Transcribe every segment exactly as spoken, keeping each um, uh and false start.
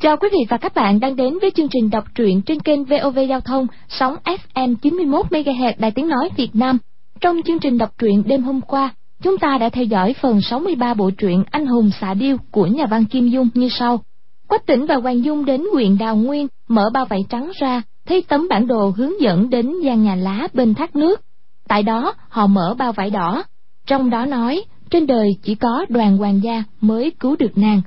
Chào quý vị và các bạn đang đến với chương trình đọc truyện trên kênh vê o vê Giao thông, sóng ép em chín mươi mốt mê ga héc Đài Tiếng Nói Việt Nam. Trong chương trình đọc truyện đêm hôm qua, chúng ta đã theo dõi phần sáu mươi ba bộ truyện Anh Hùng Xạ Điêu của nhà văn Kim Dung như sau. Quách Tĩnh và Hoàng Dung đến huyện Đào Nguyên, mở bao vải trắng ra, thấy tấm bản đồ hướng dẫn đến gian nhà lá bên thác nước. Tại đó, họ mở bao vải đỏ, trong đó nói, trên đời chỉ có Đoàn Hoàng gia mới cứu được nàng.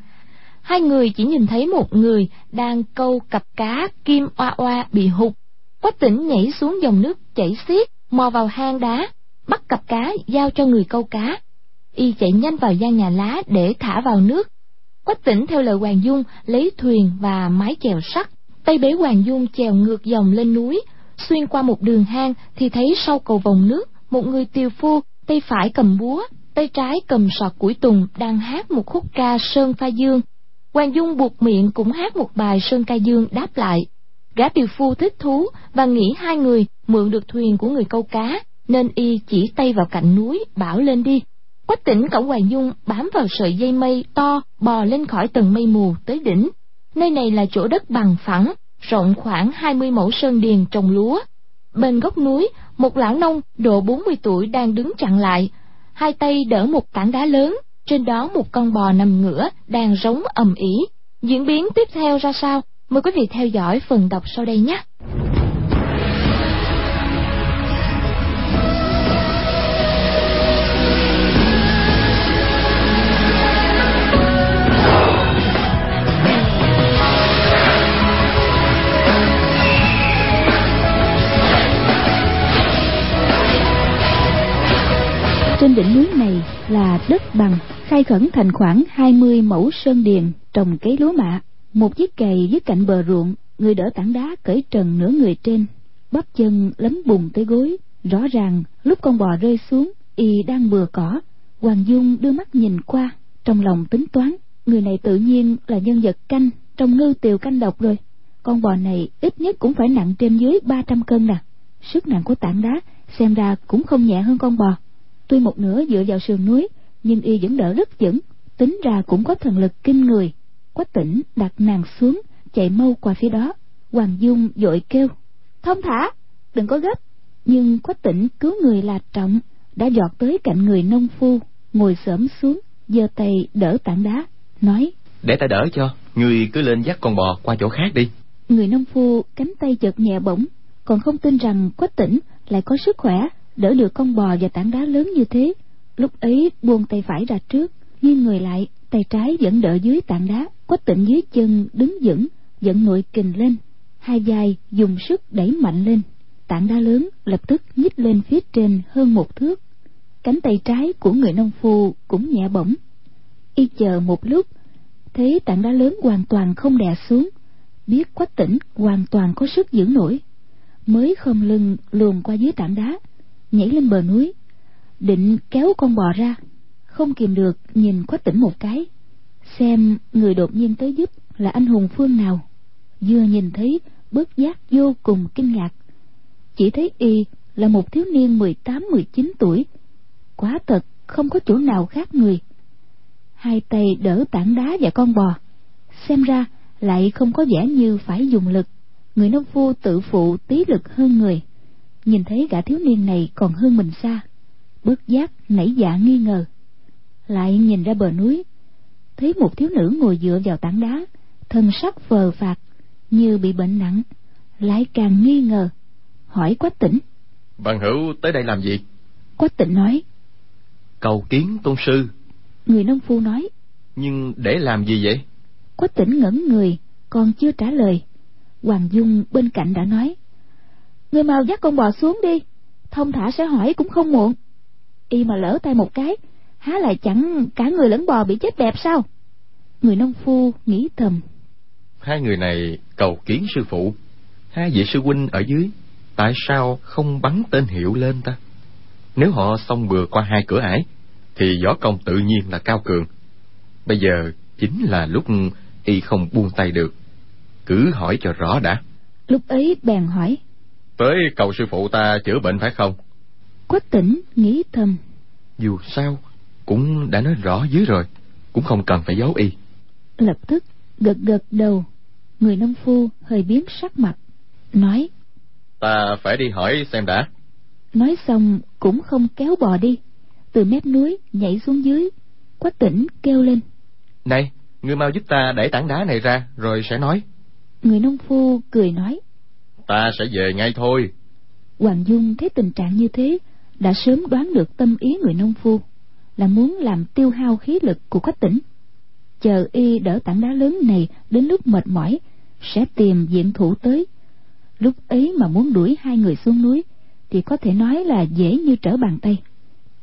Hai người chỉ nhìn thấy một người đang câu cặp cá kim oa oa bị hụt. Quách Tĩnh nhảy xuống dòng nước chảy xiết, mò vào hang đá, bắt cặp cá giao cho người câu cá. Y chạy nhanh vào gian nhà lá để thả vào nước. Quách Tĩnh theo lời Hoàng Dung lấy thuyền và mái chèo sắt, tay bế Hoàng Dung chèo ngược dòng lên núi, xuyên qua một đường hang thì thấy sau cầu vòng nước, một người tiều phu, tay phải cầm búa, tay trái cầm sọt củi tùng đang hát một khúc ca Sơn Pha Dương. Hoàng Dung buộc miệng cũng hát một bài Sơn Ca Dương đáp lại. Gã tiều phu thích thú và nghĩ hai người mượn được thuyền của người câu cá, nên y chỉ tay vào cạnh núi bảo lên đi. Quách Tĩnh cõng Hoàng Dung bám vào sợi dây mây to, bò lên khỏi tầng mây mù tới đỉnh. Nơi này là chỗ đất bằng phẳng, rộng khoảng hai mươi mẫu sơn điền trồng lúa. Bên góc núi, một lão nông độ bốn mươi tuổi đang đứng chặn lại, hai tay đỡ một tảng đá lớn. Trên đó một con bò nằm ngửa đang rống ầm ĩ. Diễn biến tiếp theo ra sao? Mời quý vị theo dõi phần đọc sau đây nhé. Trên đỉnh núi này là đất bằng, khai khẩn thành khoảng hai mươi mẫu sơn điền trồng cấy lúa mạ. Một chiếc cày dưới cạnh bờ ruộng, người đỡ tảng đá cởi trần nửa người trên, bắp chân lấm bùn tới gối. Rõ ràng lúc con bò rơi xuống, y đang bừa cỏ. Hoàng Dung đưa mắt nhìn qua, trong lòng tính toán, người này tự nhiên là nhân vật canh trong Ngư Tiều Canh Độc rồi. Con bò này ít nhất cũng phải nặng trên dưới ba trăm cân nè. Sức nặng của tảng đá xem ra cũng không nhẹ hơn con bò. Tuy một nửa dựa vào sườn núi, nhưng y vẫn đỡ rất vững, tính ra cũng có thần lực kinh người. Quách Tĩnh đặt nàng xuống, chạy mau qua phía đó. Hoàng Dung vội kêu, thông thả, đừng có gấp. Nhưng Quách Tĩnh cứu người là trọng, đã giọt tới cạnh người nông phu, ngồi xổm xuống, giơ tay đỡ tảng đá, nói, để ta đỡ cho, ngươi cứ lên dắt con bò qua chỗ khác đi. Người nông phu cánh tay chợt nhẹ bỗng, còn không tin rằng Quách Tĩnh lại có sức khỏe đỡ được con bò và tảng đá lớn như thế. Lúc ấy buông tay phải ra trước, nghiêng người lại, tay trái vẫn đỡ dưới tảng đá. Quách Tĩnh dưới chân đứng vững, dẫn nội kình lên, hai vai dùng sức đẩy mạnh lên, tảng đá lớn lập tức nhích lên phía trên hơn một thước. Cánh tay trái của người nông phu cũng nhẹ bỗng. Y chờ một lúc, thấy tảng đá lớn hoàn toàn không đè xuống, biết Quách Tĩnh hoàn toàn có sức giữ nổi, mới khom lưng luồn qua dưới tảng đá, nhảy lên bờ núi, định kéo con bò ra. Không kìm được nhìn Quách Tĩnh một cái, xem người đột nhiên tới giúp là anh hùng phương nào. Vừa nhìn thấy bất giác vô cùng kinh ngạc, chỉ thấy y là một thiếu niên mười tám mười chín tuổi, quả thật không có chỗ nào khác người. Hai tay đỡ tảng đá và con bò, xem ra lại không có vẻ như phải dùng lực. Người nông phu tự phụ tí lực hơn người, nhìn thấy gã thiếu niên này còn hơn mình xa, bất giác nảy dạ nghi ngờ. Lại nhìn ra bờ núi, thấy một thiếu nữ ngồi dựa vào tảng đá, thân sắc phờ phạc như bị bệnh nặng, lại càng nghi ngờ, hỏi Quách Tĩnh, bằng hữu tới đây làm gì? Quách Tĩnh nói, cầu kiến tôn sư. Người nông phu nói, nhưng để làm gì vậy? Quách Tĩnh ngẩn người, còn chưa trả lời, Hoàng Dung bên cạnh đã nói, người mau dắt con bò xuống đi, thông thả sẽ hỏi cũng không muộn. Y mà lỡ tay một cái, há lại chẳng cả người lẫn bò bị chết đẹp sao? Người nông phu nghĩ thầm, hai người này cầu kiến sư phụ, hai vị sư huynh ở dưới, tại sao không bắn tên hiệu lên ta? Nếu họ xông bừa qua hai cửa ải, thì võ công tự nhiên là cao cường. Bây giờ chính là lúc y không buông tay được, cứ hỏi cho rõ đã. Lúc ấy bèn hỏi: tới cầu sư phụ ta chữa bệnh phải không? Quách Tĩnh nghĩ thầm, dù sao cũng đã nói rõ dưới rồi, cũng không cần phải giấu y. Lập tức gật gật đầu. Người nông phu hơi biến sắc mặt, nói: ta phải đi hỏi xem đã. Nói xong cũng không kéo bò đi, từ mép núi nhảy xuống dưới. Quách Tĩnh kêu lên: này, ngươi mau giúp ta đẩy tảng đá này ra rồi sẽ nói. Người nông phu cười nói: ta sẽ về ngay thôi. Hoàng Dung thấy tình trạng như thế, đã sớm đoán được tâm ý người nông phu là muốn làm tiêu hao khí lực của Quách Tĩnh. Chờ y đỡ tảng đá lớn này đến lúc mệt mỏi, sẽ tìm diện thủ tới. Lúc ấy mà muốn đuổi hai người xuống núi thì có thể nói là dễ như trở bàn tay.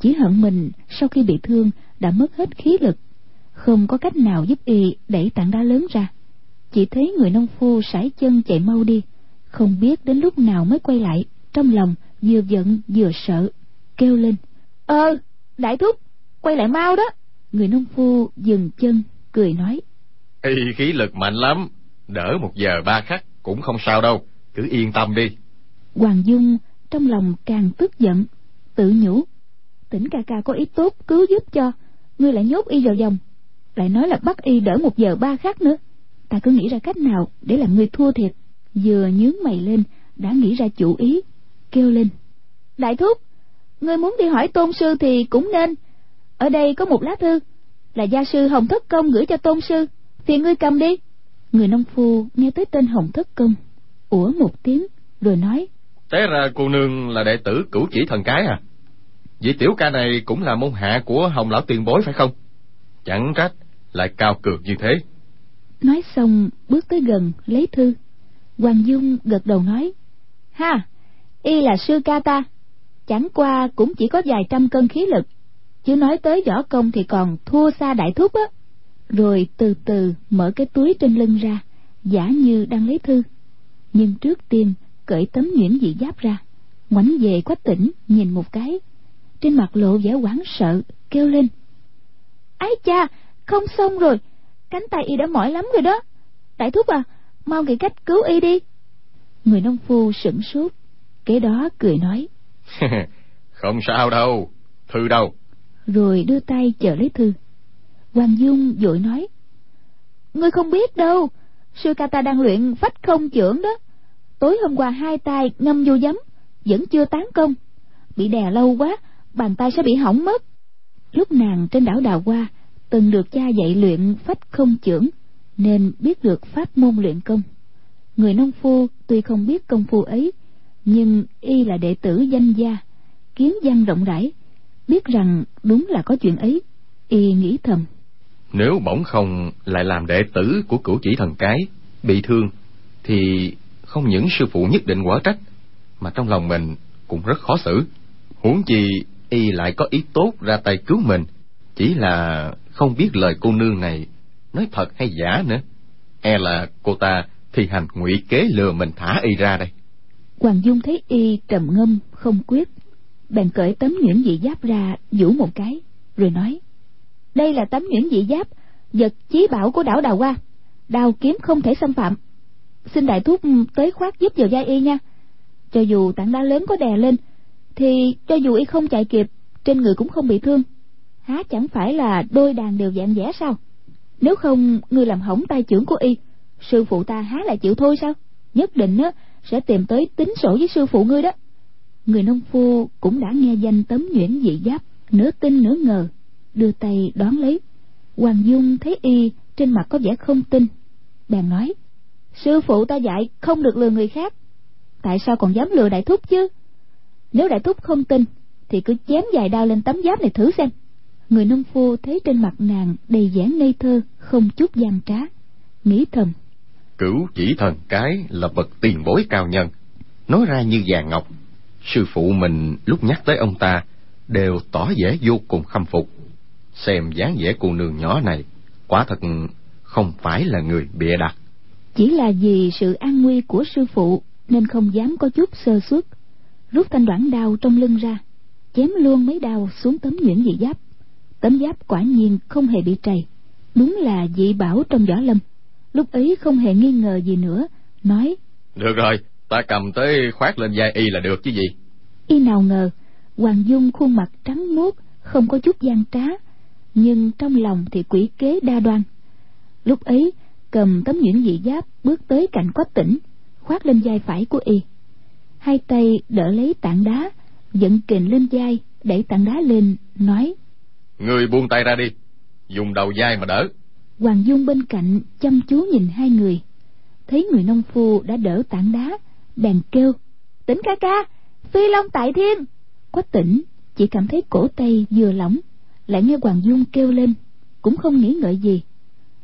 Chỉ hận mình sau khi bị thương đã mất hết khí lực, không có cách nào giúp y đẩy tảng đá lớn ra. Chỉ thấy người nông phu sải chân chạy mau đi, không biết đến lúc nào mới quay lại, trong lòng vừa giận vừa sợ, kêu lên: ơ, đại thúc, quay lại mau đó. Người nông phu dừng chân, cười nói: y khí lực mạnh lắm, đỡ một giờ ba khắc cũng không sao đâu, cứ yên tâm đi. Hoàng Dung trong lòng càng tức giận, tự nhủ: Tĩnh ca ca có ý tốt cứu giúp cho, ngươi lại nhốt y vào vòng, lại nói là bắt y đỡ một giờ ba khắc nữa. Ta cứ nghĩ ra cách nào để làm ngươi thua thiệt. Vừa nhướng mày lên đã nghĩ ra chủ ý, kêu lên: đại thúc, ngươi muốn đi hỏi tôn sư thì cũng nên. Ở đây có một lá thư là gia sư Hồng Thất Công gửi cho tôn sư, thì ngươi cầm đi. Người nông phu nghe tới tên Hồng Thất Công, ủa một tiếng rồi nói: té ra cô nương là đệ tử Cửu Chỉ Thần Cái à? Vị tiểu ca này cũng là môn hạ của Hồng Lão Tiên Bối phải không? Chẳng trách lại cao cường như thế. Nói xong bước tới gần lấy thư. Hoàng Dung gật đầu nói: ha, y là sư ca ta, chẳng qua cũng chỉ có vài trăm cân khí lực, chứ nói tới võ công thì còn thua xa đại thúc á. Rồi từ từ mở cái túi trên lưng ra, giả như đang lấy thư, nhưng trước tiên cởi tấm nhuyễn dị giáp ra, ngoảnh về Quách Tĩnh nhìn một cái, trên mặt lộ vẻ hoảng sợ, kêu lên: ái cha, không xong rồi, cánh tay y đã mỏi lắm rồi đó, đại thúc à, mau nghĩ cách cứu y đi. Người nông phu sửng sốt, kế đó cười nói: không sao đâu, thư đâu. Rồi đưa tay chở lấy thư. Hoàng Dung vội nói: ngươi không biết đâu, sư ca ta đang luyện phách không chưởng đó, tối hôm qua hai tay ngâm vô giấm vẫn chưa tán công, bị đè lâu quá bàn tay sẽ bị hỏng mất. Lúc nàng trên đảo Đào Hoa từng được cha dạy luyện phách không chưởng, nên biết được pháp môn luyện công. Người nông phu tuy không biết công phu ấy, nhưng y là đệ tử danh gia, kiến văn rộng rãi, biết rằng đúng là có chuyện ấy. Y nghĩ thầm: nếu bỗng không lại làm đệ tử của Cửu Chỉ Thần Cái bị thương, thì không những sư phụ nhất định quả trách, mà trong lòng mình cũng rất khó xử. Huống chi y lại có ý tốt ra tay cứu mình, chỉ là không biết lời cô nương này nói thật hay giả nữa, e là cô ta thi hành ngụy kế lừa mình thả y ra đây. Hoàng Dung thấy y trầm ngâm không quyết, bèn cởi tấm nhuyễn dị giáp ra vũ một cái, rồi nói: đây là tấm nhuyễn dị giáp, vật chí bảo của đảo Đào Hoa, đao kiếm không thể xâm phạm, xin đại thúc tới khoác giúp vào vai y nha. Cho dù tảng đá lớn có đè lên, thì cho dù y không chạy kịp, trên người cũng không bị thương, há chẳng phải là đôi đàn đều vạn vẽ sao? Nếu không, ngươi làm hỏng tay chưởng của y, sư phụ ta há lại chịu thôi sao? Nhất định á, sẽ tìm tới tính sổ với sư phụ ngươi đó. Người nông phu cũng đã nghe danh tấm nhuyễn dị giáp, nửa tin nửa ngờ, đưa tay đón lấy. Hoàng Dung thấy y trên mặt có vẻ không tin, bèn nói: sư phụ ta dạy không được lừa người khác, tại sao còn dám lừa đại thúc chứ? Nếu đại thúc không tin thì cứ chém vài đao lên tấm giáp này thử xem. Người nông phu thấy trên mặt nàng đầy vẻ ngây thơ, không chút gian trá, nghĩ thầm: Cửu Chỉ Thần Cái là bậc tiền bối cao nhân, nói ra như vàng ngọc, sư phụ mình lúc nhắc tới ông ta đều tỏ vẻ vô cùng khâm phục. Xem dáng vẻ cô nương nhỏ này, quả thật không phải là người bịa đặt. Chỉ là vì sự an nguy của sư phụ nên không dám có chút sơ suất, rút thanh đoạn đao trong lưng ra, chém luôn mấy đao xuống tấm nhuyễn dị giáp. Tấm giáp quả nhiên không hề bị trầy, đúng là dị bảo trong võ lâm. Lúc ấy không hề nghi ngờ gì nữa, nói: Được rồi, ta cầm tới khoác lên vai y là được chứ gì. Y nào ngờ Hoàng Dung khuôn mặt trắng muốt, không có chút gian trá, nhưng trong lòng thì quỷ kế đa đoan. Lúc ấy cầm tấm nhuyễn dị giáp bước tới cạnh Quách Tĩnh, khoác lên vai phải của y, hai tay đỡ lấy tảng đá, giận kình lên vai, đẩy tảng đá lên, nói: Người buông tay ra đi, dùng đầu vai mà đỡ. Hoàng Dung bên cạnh chăm chú nhìn hai người, thấy người nông phu đã đỡ tảng đá, bèn kêu: Tĩnh ca ca, phi long tại thiên. Quách Tĩnh chỉ cảm thấy cổ tay vừa lỏng, lại nghe Hoàng Dung kêu lên, cũng không nghĩ ngợi gì,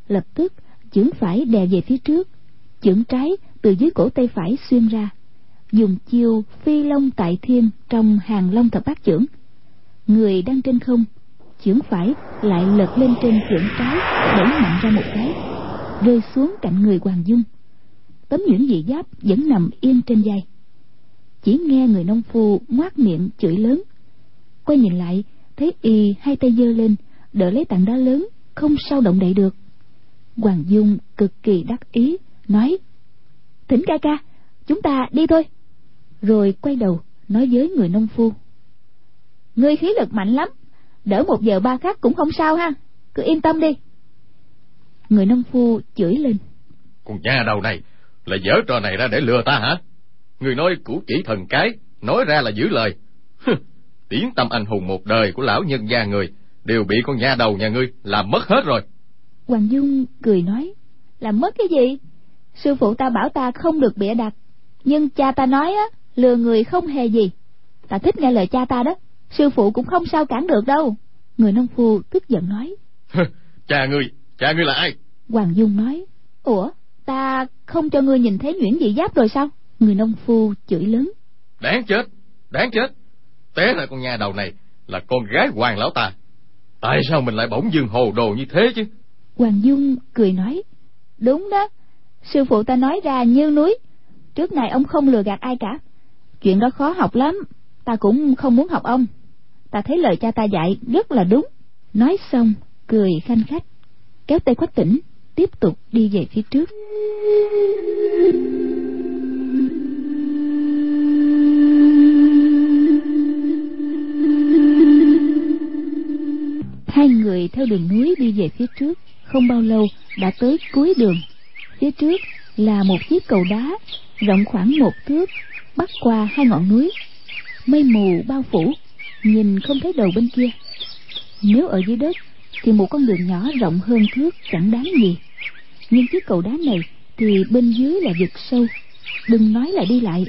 lập tức chưởng phải đè về phía trước, chưởng trái từ dưới cổ tay phải xuyên ra, dùng chiêu phi long tại thiên trong hàng long thập bát chưởng. Người đang trên không, chưởng phải lại lật lên trên chưởng trái, đẩy mạnh ra một cái, rơi xuống cạnh người Hoàng Dung. Tấm nhuyễn dị giáp vẫn nằm yên trên vai. Chỉ nghe người nông phu ngoác miệng chửi lớn, quay nhìn lại thấy y hai tay giơ lên đỡ lấy tảng đá lớn, không sao động đậy được. Hoàng Dung cực kỳ đắc ý, nói: Thỉnh ca ca, chúng ta đi thôi. Rồi quay đầu nói với người nông phu: Ngươi khí lực mạnh lắm, đỡ một giờ ba khắc cũng không sao ha, cứ yên tâm đi. Người nông phu chửi lên: Con nhà đầu này là giở trò này ra để lừa ta hả? Người nói cửu chỉ thần cái, nói ra là giữ lời. Tiếng tâm anh hùng một đời của lão nhân gia người đều bị con nhà đầu nhà ngươi làm mất hết rồi. Hoàng Dung cười nói: Làm mất cái gì? Sư phụ ta bảo ta không được bịa đặt, nhưng cha ta nói á, lừa người không hề gì. Ta thích nghe lời cha ta đó, sư phụ cũng không sao cản được đâu. Người nông phu tức giận nói: Cha ngươi, cha ngươi là ai? Hoàng Dung nói: Ủa, ta không cho ngươi nhìn thấy nhuyễn dị giáp rồi sao? Người nông phu chửi lớn: Đáng chết, đáng chết, té ra con nhà đầu này là con gái Hoàng lão ta, tại sao mình lại bỗng dưng hồ đồ như thế chứ? Hoàng Dung cười nói: Đúng đó, sư phụ ta nói ra như núi, trước này ông không lừa gạt ai cả. Chuyện đó khó học lắm, ta cũng không muốn học ông, ta thấy lời cha ta dạy rất là đúng. Nói xong cười khanh khách, kéo tay Quách Tĩnh tiếp tục đi về phía trước. Hai người theo đường núi đi về phía trước, không bao lâu đã tới cuối đường. Phía trước là một chiếc cầu đá rộng khoảng một thước, bắc qua hai ngọn núi. Mây mù bao phủ, nhìn không thấy đầu bên kia. Nếu ở dưới đất thì một con đường nhỏ rộng hơn thước chẳng đáng gì, nhưng chiếc cầu đá này thì bên dưới là vực sâu, đừng nói là đi lại,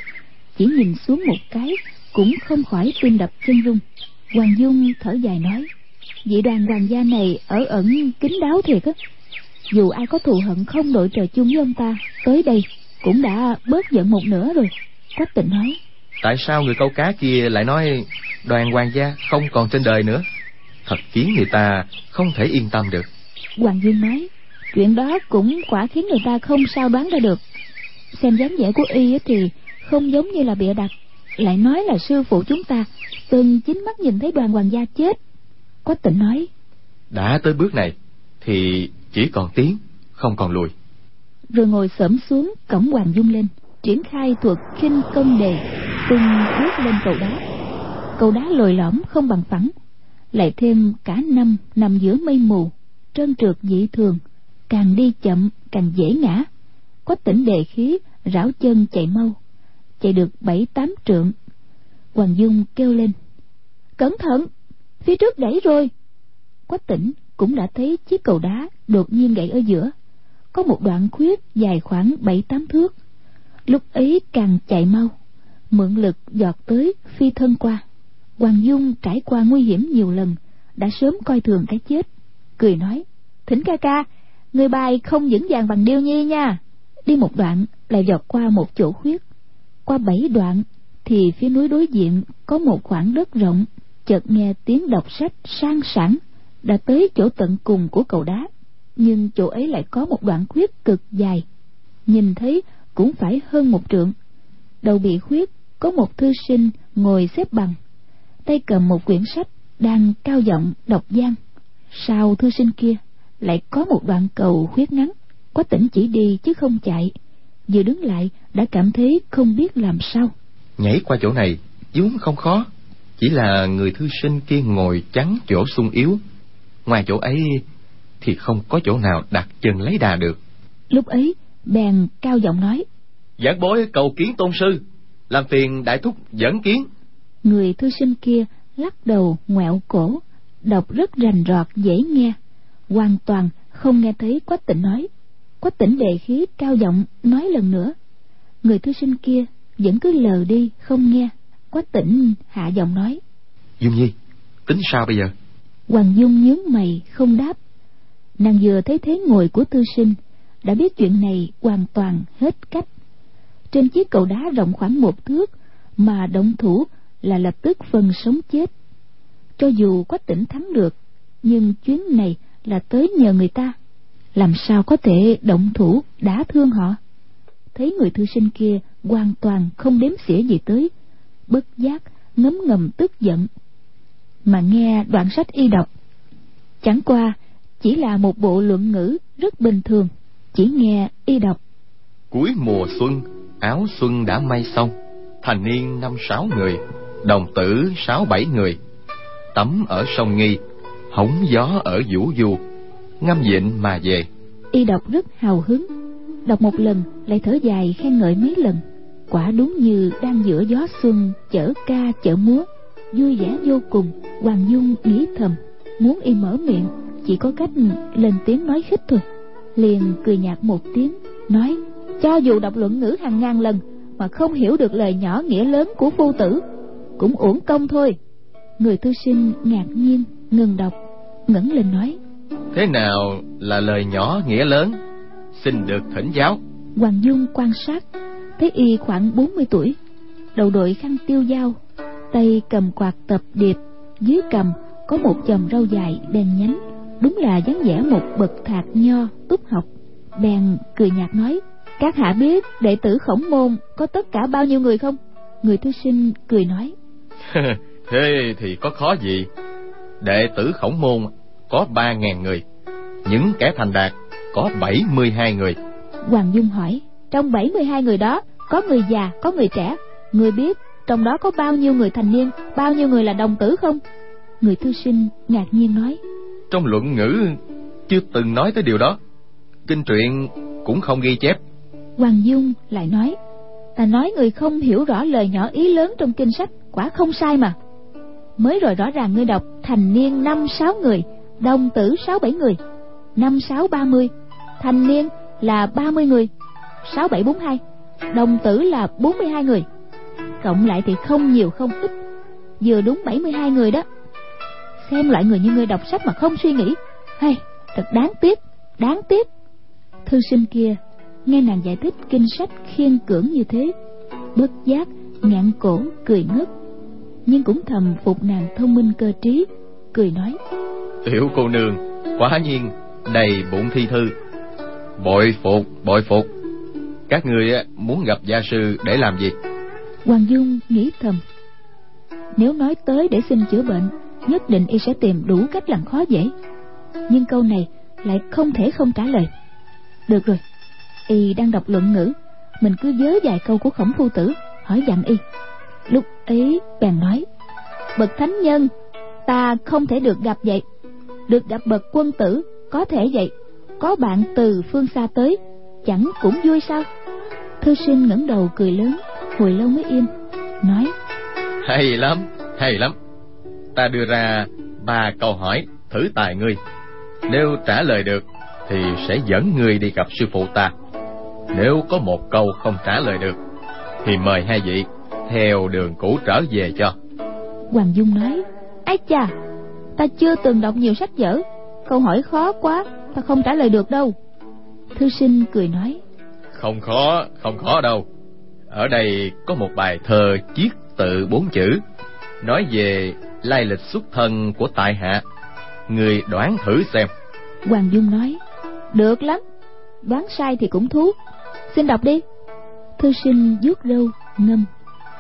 chỉ nhìn xuống một cái cũng không khỏi tim đập chân rung. Hoàng Dung thở dài nói: Vị đoàn hoàng gia này ở ẩn kín đáo thiệt á, dù ai có thù hận không đội trời chung với ông ta, tới đây cũng đã bớt giận một nửa rồi. Quách Tĩnh nói: Tại sao người câu cá kia lại nói đoàn hoàng gia không còn trên đời nữa? Thật khiến người ta không thể yên tâm được. Hoàng Dung nói: Chuyện đó cũng quả khiến người ta không sao đoán ra được. Xem dáng vẻ của y thì không giống như là bịa đặt, lại nói là sư phụ chúng ta từng chính mắt nhìn thấy đoàn hoàng gia chết. Quách Tĩnh nói: Đã tới bước này thì chỉ còn tiến, không còn lùi. Rồi ngồi xổm xuống cõng Hoàng Dung lên, triển khai thuật khinh công đề, tung bước lên cầu đá. Cầu đá lồi lõm không bằng phẳng, lại thêm cả năm nằm giữa mây mù, trơn trượt dị thường, càng đi chậm càng dễ ngã. Quách Tĩnh đề khí rảo chân chạy mau, chạy được bảy tám trượng, Hoàng Dung kêu lên: Cẩn thận, phía trước đẩy rồi. Quách Tĩnh cũng đã thấy chiếc cầu đá đột nhiên gãy ở giữa, có một đoạn khuyết dài khoảng bảy tám thước. Lúc ấy càng chạy mau, mượn lực giọt tới phi thân qua. Hoàng Dung trải qua nguy hiểm nhiều lần, đã sớm coi thường cái chết, cười nói: Thỉnh ca ca, người bài không vững vàng bằng Điêu Nhi nha. Đi một đoạn lại giọt qua một chỗ khuyết, qua bảy đoạn thì phía núi đối diện có một khoảng đất rộng. Chợt nghe tiếng đọc sách sang sảng, đã tới chỗ tận cùng của cầu đá, nhưng chỗ ấy lại có một đoạn khuyết cực dài, nhìn thấy cũng phải hơn một trượng. Đầu bị khuyết có một thư sinh ngồi xếp bằng, tay cầm một quyển sách, đang cao giọng đọc văn. Sau thư sinh kia lại có một đoạn cầu khuyết ngắn, Quách Tĩnh chỉ đi chứ không chạy, vừa đứng lại đã cảm thấy không biết làm sao. Nhảy qua chỗ này vốn không khó, chỉ là người thư sinh kia ngồi chắn chỗ sung yếu, ngoài chỗ ấy thì không có chỗ nào đặt chân lấy đà được. Lúc ấy bèn cao giọng nói: "Giảng bối cầu kiến tôn sư, làm phiền đại thúc dẫn kiến." Người thư sinh kia lắc đầu ngoẹo cổ, đọc rất rành rọt dễ nghe, hoàn toàn không nghe thấy Quách Tĩnh nói. Quách Tĩnh đề khí cao giọng nói lần nữa, người thư sinh kia vẫn cứ lờ đi không nghe. Quách Tĩnh hạ giọng nói: "Dung Nhi, tính sao bây giờ?" Hoàng Dung nhướng mày không đáp. Nàng vừa thấy thế ngồi của thư sinh đã biết chuyện này hoàn toàn hết cách. Trên chiếc cầu đá rộng khoảng một thước mà động thủ là lập tức phân sống chết. Cho dù Quách Tĩnh thắng được, nhưng chuyến này là tới nhờ người ta, làm sao có thể động thủ đả thương họ. Thấy người thư sinh kia hoàn toàn không đếm xỉa gì tới, bất giác ngấm ngầm tức giận. Mà nghe đoạn sách y đọc, chẳng qua chỉ là một bộ luận ngữ rất bình thường, chỉ nghe y đọc: "Cuối mùa xuân, áo xuân đã may xong, thành niên năm sáu người, đồng tử sáu bảy người, tắm ở sông Nghi, hóng gió ở Vũ Du, ngâm vịnh mà về." Y đọc rất hào hứng, đọc một lần lại thở dài khen ngợi mấy lần, quả đúng như đang giữa gió xuân chở ca chở múa, vui vẻ vô cùng. Hoàng Dung nghĩ thầm, muốn y mở miệng chỉ có cách lên tiếng nói khích thôi, liền cười nhạt một tiếng nói: "Cho dù đọc luận ngữ hàng ngàn lần mà không hiểu được lời nhỏ nghĩa lớn của phu tử cũng uổng công thôi." Người thư sinh ngạc nhiên ngừng đọc, ngẩng lên nói: "Thế nào là lời nhỏ nghĩa lớn? Xin được thỉnh giáo." Hoàng Dung quan sát thấy y khoảng bốn mươi tuổi, đầu đội khăn tiêu dao, tay cầm quạt tập điệp, dưới cầm có một chòm râu dài đen nhánh, đúng là dáng vẻ một bậc thạc nho túc học. Bèn cười nhạt nói: "Các hạ biết đệ tử Khổng Môn có tất cả bao nhiêu người không?" Người thư sinh cười nói: "Thế thì có khó gì, đệ tử Khổng Môn có ba ngàn người, những kẻ thành đạt có bảy mươi hai người." Hoàng Dung hỏi: "Trong bảy mươi hai người đó có người già, có người trẻ, người biết trong đó có bao nhiêu người thành niên, bao nhiêu người là đồng tử không?" Người thư sinh ngạc nhiên nói: "Trong luận ngữ chưa từng nói tới điều đó, kinh truyện cũng không ghi chép." Hoàng Dung lại nói: "Ta nói người không hiểu rõ lời nhỏ ý lớn trong kinh sách, quả không sai mà. Mới rồi rõ ràng ngươi đọc thành niên năm sáu người, đồng tử sáu bảy người, năm sáu ba mươi, thành niên là ba mươi người, sáu bảy bốn hai, đồng tử là bốn mươi hai người, cộng lại thì không nhiều không ít, vừa đúng bảy mươi hai người đó. Xem loại người như ngươi đọc sách mà không suy nghĩ, hay thật đáng tiếc, đáng tiếc." Thư sinh kia nghe nàng giải thích kinh sách khiên cưỡng như thế, bất giác ngạn cổ cười ngất, nhưng cũng thầm phục nàng thông minh cơ trí, cười nói: "Tiểu cô nương quả nhiên đầy bụng thi thư, bội phục bội phục. Các người muốn gặp gia sư để làm gì?" Hoàng Dung nghĩ thầm, nếu nói tới để xin chữa bệnh, nhất định y sẽ tìm đủ cách làm khó dễ, nhưng câu này lại không thể không trả lời. Được rồi, y đang đọc luận ngữ, mình cứ vớ vài câu của Khổng phu tử hỏi dặn y. Lúc ấy bèn nói: "Bậc thánh nhân ta không thể được gặp vậy, được gặp bậc quân tử có thể vậy, có bạn từ phương xa tới chẳng cũng vui sao?" Thư sinh ngẩng đầu cười lớn, hồi lâu mới im, nói: "Hay lắm, hay lắm. Ta đưa ra ba câu hỏi thử tài ngươi, nếu trả lời được thì sẽ dẫn ngươi đi gặp sư phụ ta. Nếu có một câu không trả lời được thì mời hai vị theo đường cũ trở về cho." Hoàng Dung nói: "Ái chà, ta chưa từng đọc nhiều sách vở, câu hỏi khó quá, ta không trả lời được đâu." Thư sinh cười nói: "Không khó, không khó đâu. Ở đây có một bài thơ chiết tự bốn chữ, nói về lai lịch xuất thân của tại hạ, người đoán thử xem." Hoàng Dung nói: "Được lắm, đoán sai thì cũng thú, xin đọc đi." Thư sinh vuốt râu ngâm: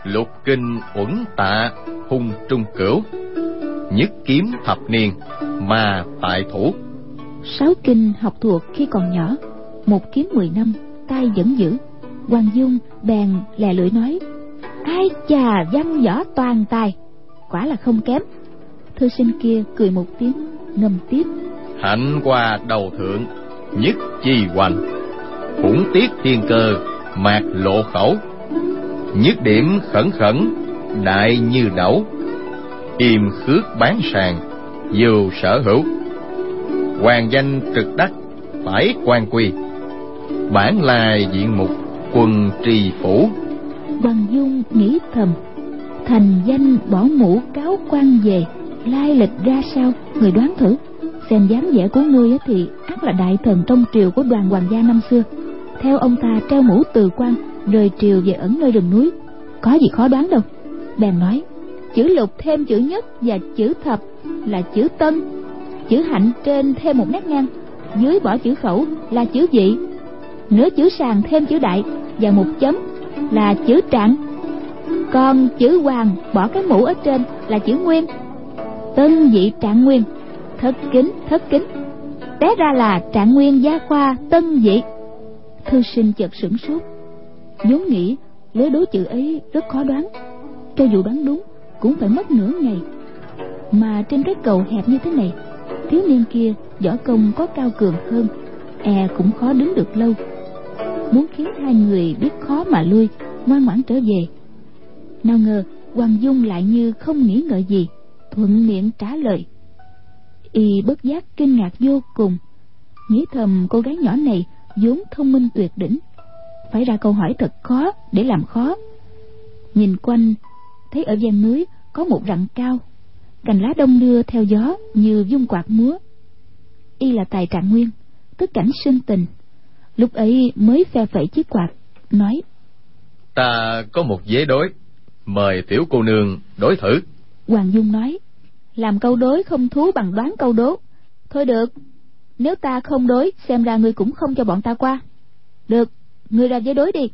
"Lục kinh uẩn tạ hung trung cửu, nhất kiếm thập niên mà tại thủ, sáu kinh học thuộc khi còn nhỏ, một kiếm mười năm tay vẫn giữ. Hoàng Dung bèn lè lưỡi nói: ai chà, văn võ toàn tài, quả là không kém. Thư sinh kia cười một tiếng, ngâm tiếp: hạnh qua đầu thượng, nhất chi hoành, cũng tiết thiên cơ, mạc lộ khẩu, nhất điểm khẩn khẩn, đại như đẩu, im khước bán sàn, dù sở hữu, hoàng danh trực đắc, phải quan quy, bản là diện mục, quân trì phủ. Hoàng Dung nghĩ thầm: thành danh bỏ mũ cáo quan về, lai lịch ra sao, người đoán thử. Xem dáng vẻ của ngươi thì ắt là đại thần trong triều của Đoàn hoàng gia năm xưa. Theo ông ta treo mũ từ quan, rời triều về ẩn nơi rừng núi, có gì khó đoán đâu. Bèn nói: chữ lục thêm chữ nhất và chữ thập là chữ tân, chữ hạnh trên thêm một nét ngang, dưới bỏ chữ khẩu là chữ vị, nửa chữ sàn thêm chữ đại và một chấm là chữ trạng, còn chữ hoàng bỏ cái mũ ở trên là chữ nguyên, tân vị trạng nguyên, thất kính thất kính, té ra là trạng nguyên gia khoa tân vị. Thư sinh chợt sửng sốt, vốn nghĩ lối đố chữ ấy rất khó đoán, cho dù đoán đúng cũng phải mất nửa ngày, mà trên cái cầu hẹp như thế này, thiếu niên kia võ công có cao cường hơn, e cũng khó đứng được lâu. Muốn khiến hai người biết khó mà lui, ngoan ngoãn trở về. Nào ngờ Hoàng Dung lại như không nghĩ ngợi gì, thuận miệng trả lời. Y bất giác kinh ngạc vô cùng, nghĩ thầm cô gái nhỏ này vốn thông minh tuyệt đỉnh, phải ra câu hỏi thật khó để làm khó. Nhìn quanh thấy ở ven núi có một rặng cao, cành lá đông đưa theo gió như vung quạt múa. Y là tài trạng nguyên, tức cảnh sinh tình, lúc ấy mới phe phẩy chiếc quạt nói: ta có một vế đối, mời tiểu cô nương đối thử. Hoàng Dung nói: làm câu đối không thú bằng đoán câu đố. Thôi được, nếu ta không đối, xem ra ngươi cũng không cho bọn ta qua. Được, ngươi ra vế đối đi.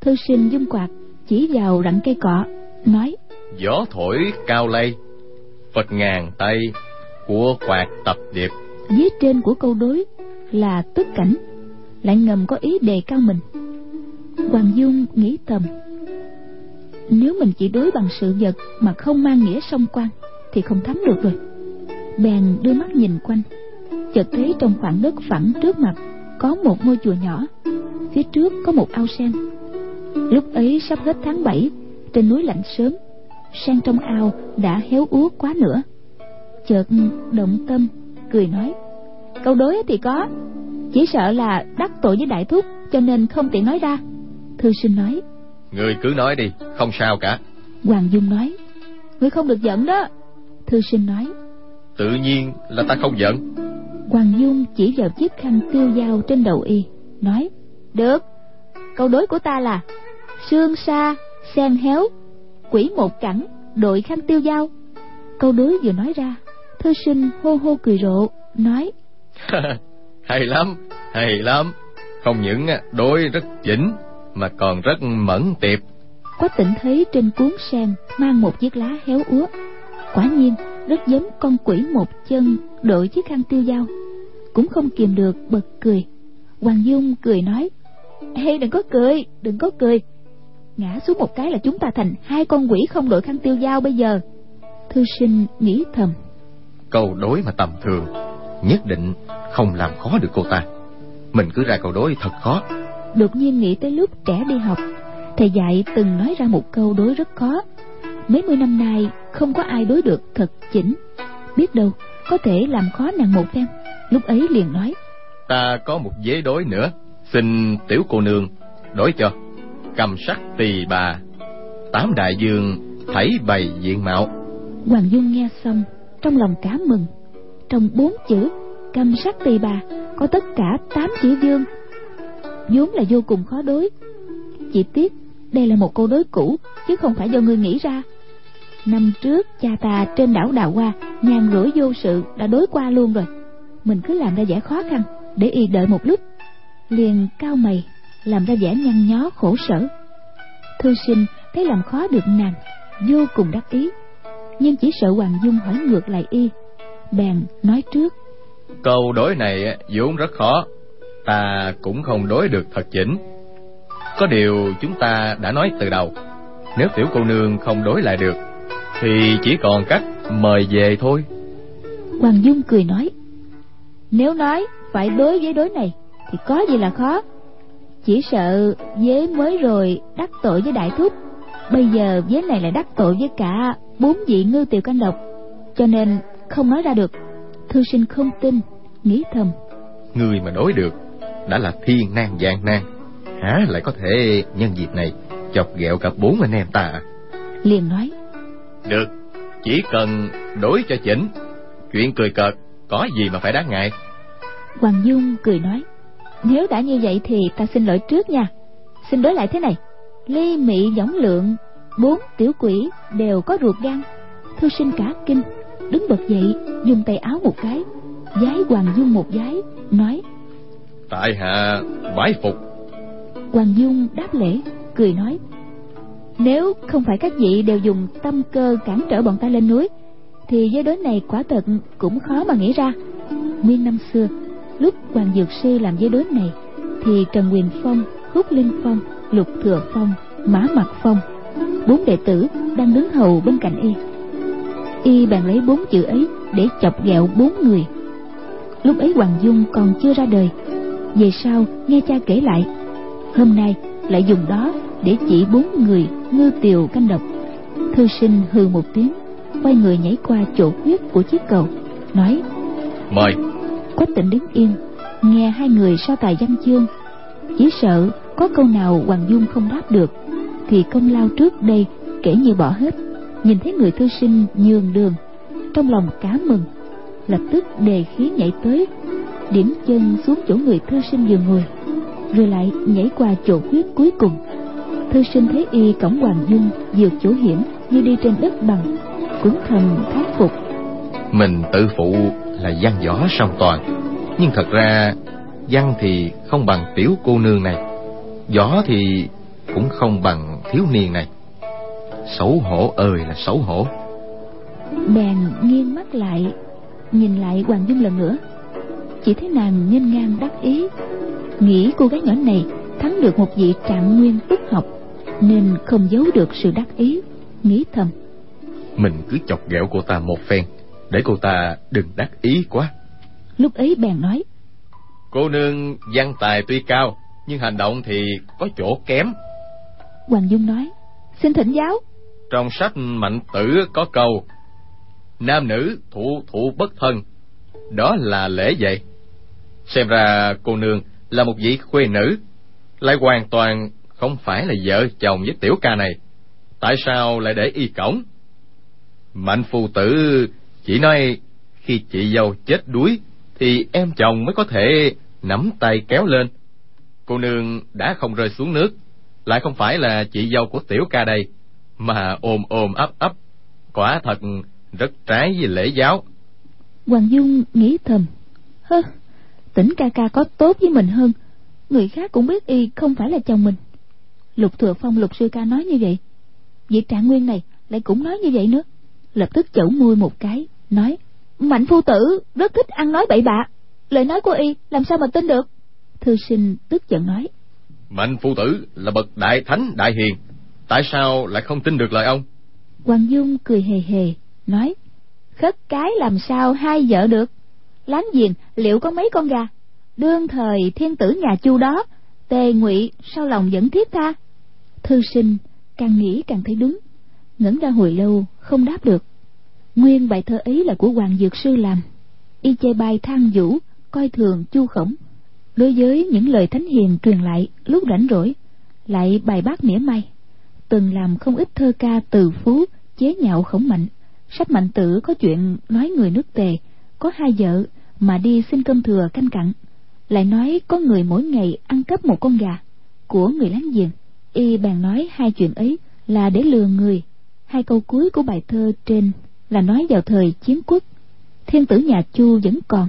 Thư sinh vung quạt chỉ vào rặng cây cọ nói: gió thổi cao lay, Phật ngàn tay, của quạt tập điệp. Vế trên của câu đối là tức cảnh, lại ngầm có ý đề cao mình. Hoàng Dung nghĩ thầm: nếu mình chỉ đối bằng sự vật mà không mang nghĩa song quan thì không thắng được rồi. Bèn đưa mắt nhìn quanh, chợt thấy trong khoảng đất phẳng trước mặt có một ngôi chùa nhỏ, phía trước có một ao sen. Lúc ấy sắp hết tháng bảy, trên núi lạnh sớm, sen trong ao đã héo úa quá nữa. Chợt động tâm, cười nói: câu đối thì có, chỉ sợ là đắc tội với đại thúc, cho nên không tiện nói ra. Thư sinh nói: người cứ nói đi, không sao cả. Hoàng Dung nói: người không được giận đó. Thư sinh nói: tự nhiên là ta không giận. Hoàng Dung chỉ vào chiếc khăn tiêu dao trên đầu y nói: được, câu đối của ta là sương sa sen héo, quỷ một cẳng đội khăn tiêu dao. Câu đối vừa nói ra, thư sinh hô hô cười rộ nói: hay lắm, hay lắm, không những đối rất chỉnh mà còn rất mẫn tiệp. Quách Tĩnh thấy trên cuốn sen mang một chiếc lá héo úa, quả nhiên rất giống con quỷ một chân đội chiếc khăn tiêu dao, cũng không kìm được bật cười. Hoàng Dung cười nói: ê, đừng có cười, đừng có cười, ngã xuống một cái là chúng ta thành hai con quỷ không đội khăn tiêu dao bây giờ. Thư sinh nghĩ thầm: câu đối mà tầm thường, nhất định không làm khó được cô ta, mình cứ ra câu đối thật khó. Đột nhiên nghĩ tới lúc trẻ đi học, thầy dạy từng nói ra một câu đối rất khó, mấy mươi năm nay không có ai đối được thật chỉnh, biết đâu có thể làm khó nàng một phen. Lúc ấy liền nói: ta có một vế đối nữa, xin tiểu cô nương đối cho. Cầm sắc tỳ bà, tám đại dương thảy bày diện mạo. Hoàng Dung nghe xong trong lòng cả mừng. Trong bốn chữ cầm sắc tỳ bà có tất cả tám chữ dương, vốn là vô cùng khó đối. Chỉ tiếc đây là một câu đối cũ, chứ không phải do ngươi nghĩ ra. Năm trước cha ta trên đảo Đào Hoa nhàn rỗi vô sự đã đối qua luôn rồi. Mình cứ làm ra vẻ khó khăn để y đợi một lúc, liền cau mày làm ra vẻ nhăn nhó khổ sở. Thư sinh thấy làm khó được nàng, vô cùng đắc ý, nhưng chỉ sợ Hoàng Dung hỏi ngược lại y, bèn nói trước: Câu đối này vốn rất khó, ta cũng không đối được thật chỉnh. Có điều chúng ta đã nói từ đầu, nếu tiểu cô nương không đối lại được thì chỉ còn cách mời về thôi. Hoàng Dung cười nói, nếu nói phải đối với đối này thì có gì là khó, chỉ sợ vế mới rồi đắc tội với đại thúc, bây giờ vế này lại đắc tội với cả bốn vị ngư tiều canh độc, cho nên không nói ra được. Thư sinh không tin, nghĩ thầm, người mà đối được đã là thiên nan vạn nan, há lại có thể nhân dịp này chọc ghẹo cả bốn anh em ta. Liền nói, được, chỉ cần đối cho chỉnh, chuyện cười cợt có gì mà phải đáng ngại. Hoàng Dung cười nói, nếu đã như vậy thì ta xin lỗi trước nha. Xin đối lại thế này: Ly Mị Võng Lượng, bốn tiểu quỷ đều có ruột gan. Thư sinh cả kinh, đứng bật dậy, dùng tay áo một cái, vái Hoàng Dung một vái, nói, tại hạ bái phục. Hoàng Dung đáp lễ, cười nói, nếu không phải các vị đều dùng tâm cơ cản trở bọn ta lên núi thì giới đối này quả thật cũng khó mà nghĩ ra. Nguyên năm xưa, lúc Hoàng Dược Sư làm giới đối này thì Trần Quyền Phong, Húc Linh Phong, Lục Thừa Phong, Mã Mặc Phong, bốn đệ tử đang đứng hầu bên cạnh y. Y bàn lấy bốn chữ ấy để chọc ghẹo bốn người. Lúc ấy Hoàng Dung còn chưa ra đời, về sau nghe cha kể lại, hôm nay lại dùng đó để chỉ bốn người ngư tiều canh độc. Thư sinh hừ một tiếng, quay người nhảy qua chỗ huyết của chiếc cầu, nói, mời. Quách Tĩnh đứng yên nghe hai người so tài văn chương, chỉ sợ có câu nào Hoàng Dung không đáp được thì công lao trước đây kể như bỏ hết. Nhìn thấy người thư sinh nhường đường, trong lòng cá mừng, lập tức đề khí nhảy tới, điểm chân xuống chỗ người thư sinh vừa ngồi, rồi lại nhảy qua chỗ huyết cuối cùng. Thư sinh thấy y cõng Hoàng Dung vượt chỗ hiểm như đi trên đất bằng, cũng thầm thán phục, mình tự phụ là văn võ song toàn, nhưng thật ra văn thì không bằng tiểu cô nương này, võ thì cũng không bằng thiếu niên này. Xấu hổ ơi là xấu hổ. Bèn nghiêng mắt lại nhìn lại Hoàng Dung lần nữa, chỉ thấy nàng nghênh ngang đắc ý, nghĩ cô gái nhỏ này thắng được một vị trạng nguyên túc học nên không giấu được sự đắc ý, nghĩ thầm, mình cứ chọc ghẹo cô ta một phen để cô ta đừng đắc ý quá. Lúc ấy bèn nói, cô nương văn tài tuy cao nhưng hành động thì có chỗ kém. Hoàng Dung nói, xin thỉnh giáo. Trong sách Mạnh Tử có câu, nam nữ thụ thụ bất thân, đó là lễ vậy. Xem ra cô nương là một vị khuê nữ, lại hoàn toàn không phải là vợ chồng với tiểu ca này, tại sao lại để y cõng? Mạnh phu tử chỉ nói khi chị dâu chết đuối thì em chồng mới có thể nắm tay kéo lên. Cô nương đã không rơi xuống nước, lại không phải là chị dâu của tiểu ca đây, mà ôm ôm ấp ấp, quả thật rất trái với lễ giáo. Hoàng Dung nghĩ thầm, hơ, Tĩnh ca ca có tốt với mình hơn, người khác cũng biết y không phải là chồng mình. Lục Thừa Phong, Lục sư ca nói như vậy, vị trạng nguyên này lại cũng nói như vậy nữa. Lập tức chẩu môi một cái, nói, Mạnh phu tử rất thích ăn nói bậy bạ, lời nói của y làm sao mà tin được. Thư sinh tức giận nói, Mạnh phu tử là bậc đại thánh đại hiền, tại sao lại không tin được lời ông? Hoàng Dung cười hề hề, nói, khất cái làm sao hai vợ được, láng giềng liệu có mấy con gà, đương thời thiên tử nhà Chu đó, Tề Ngụy sau lòng vẫn thiết tha. Thư sinh càng nghĩ càng thấy đúng, ngẩn ra hồi lâu không đáp được. Nguyên bài thơ ấy là của Hoàng Dược Sư làm, y chê bai than vũ, coi thường Chu Khổng, đối với những lời thánh hiền truyền lại lúc rảnh rỗi lại bài bác mỉa mai, từng làm không ít thơ ca từ phú chế nhạo Khổng Mạnh. Sách Mạnh Tử có chuyện nói người nước Tề có hai vợ mà đi xin cơm thừa canh cặn, lại nói có người mỗi ngày ăn cắp một con gà của người láng giềng. Y bèn nói hai chuyện ấy là để lừa người. Hai câu cuối của bài thơ trên là nói vào thời chiến quốc, thiên tử nhà Chu vẫn còn,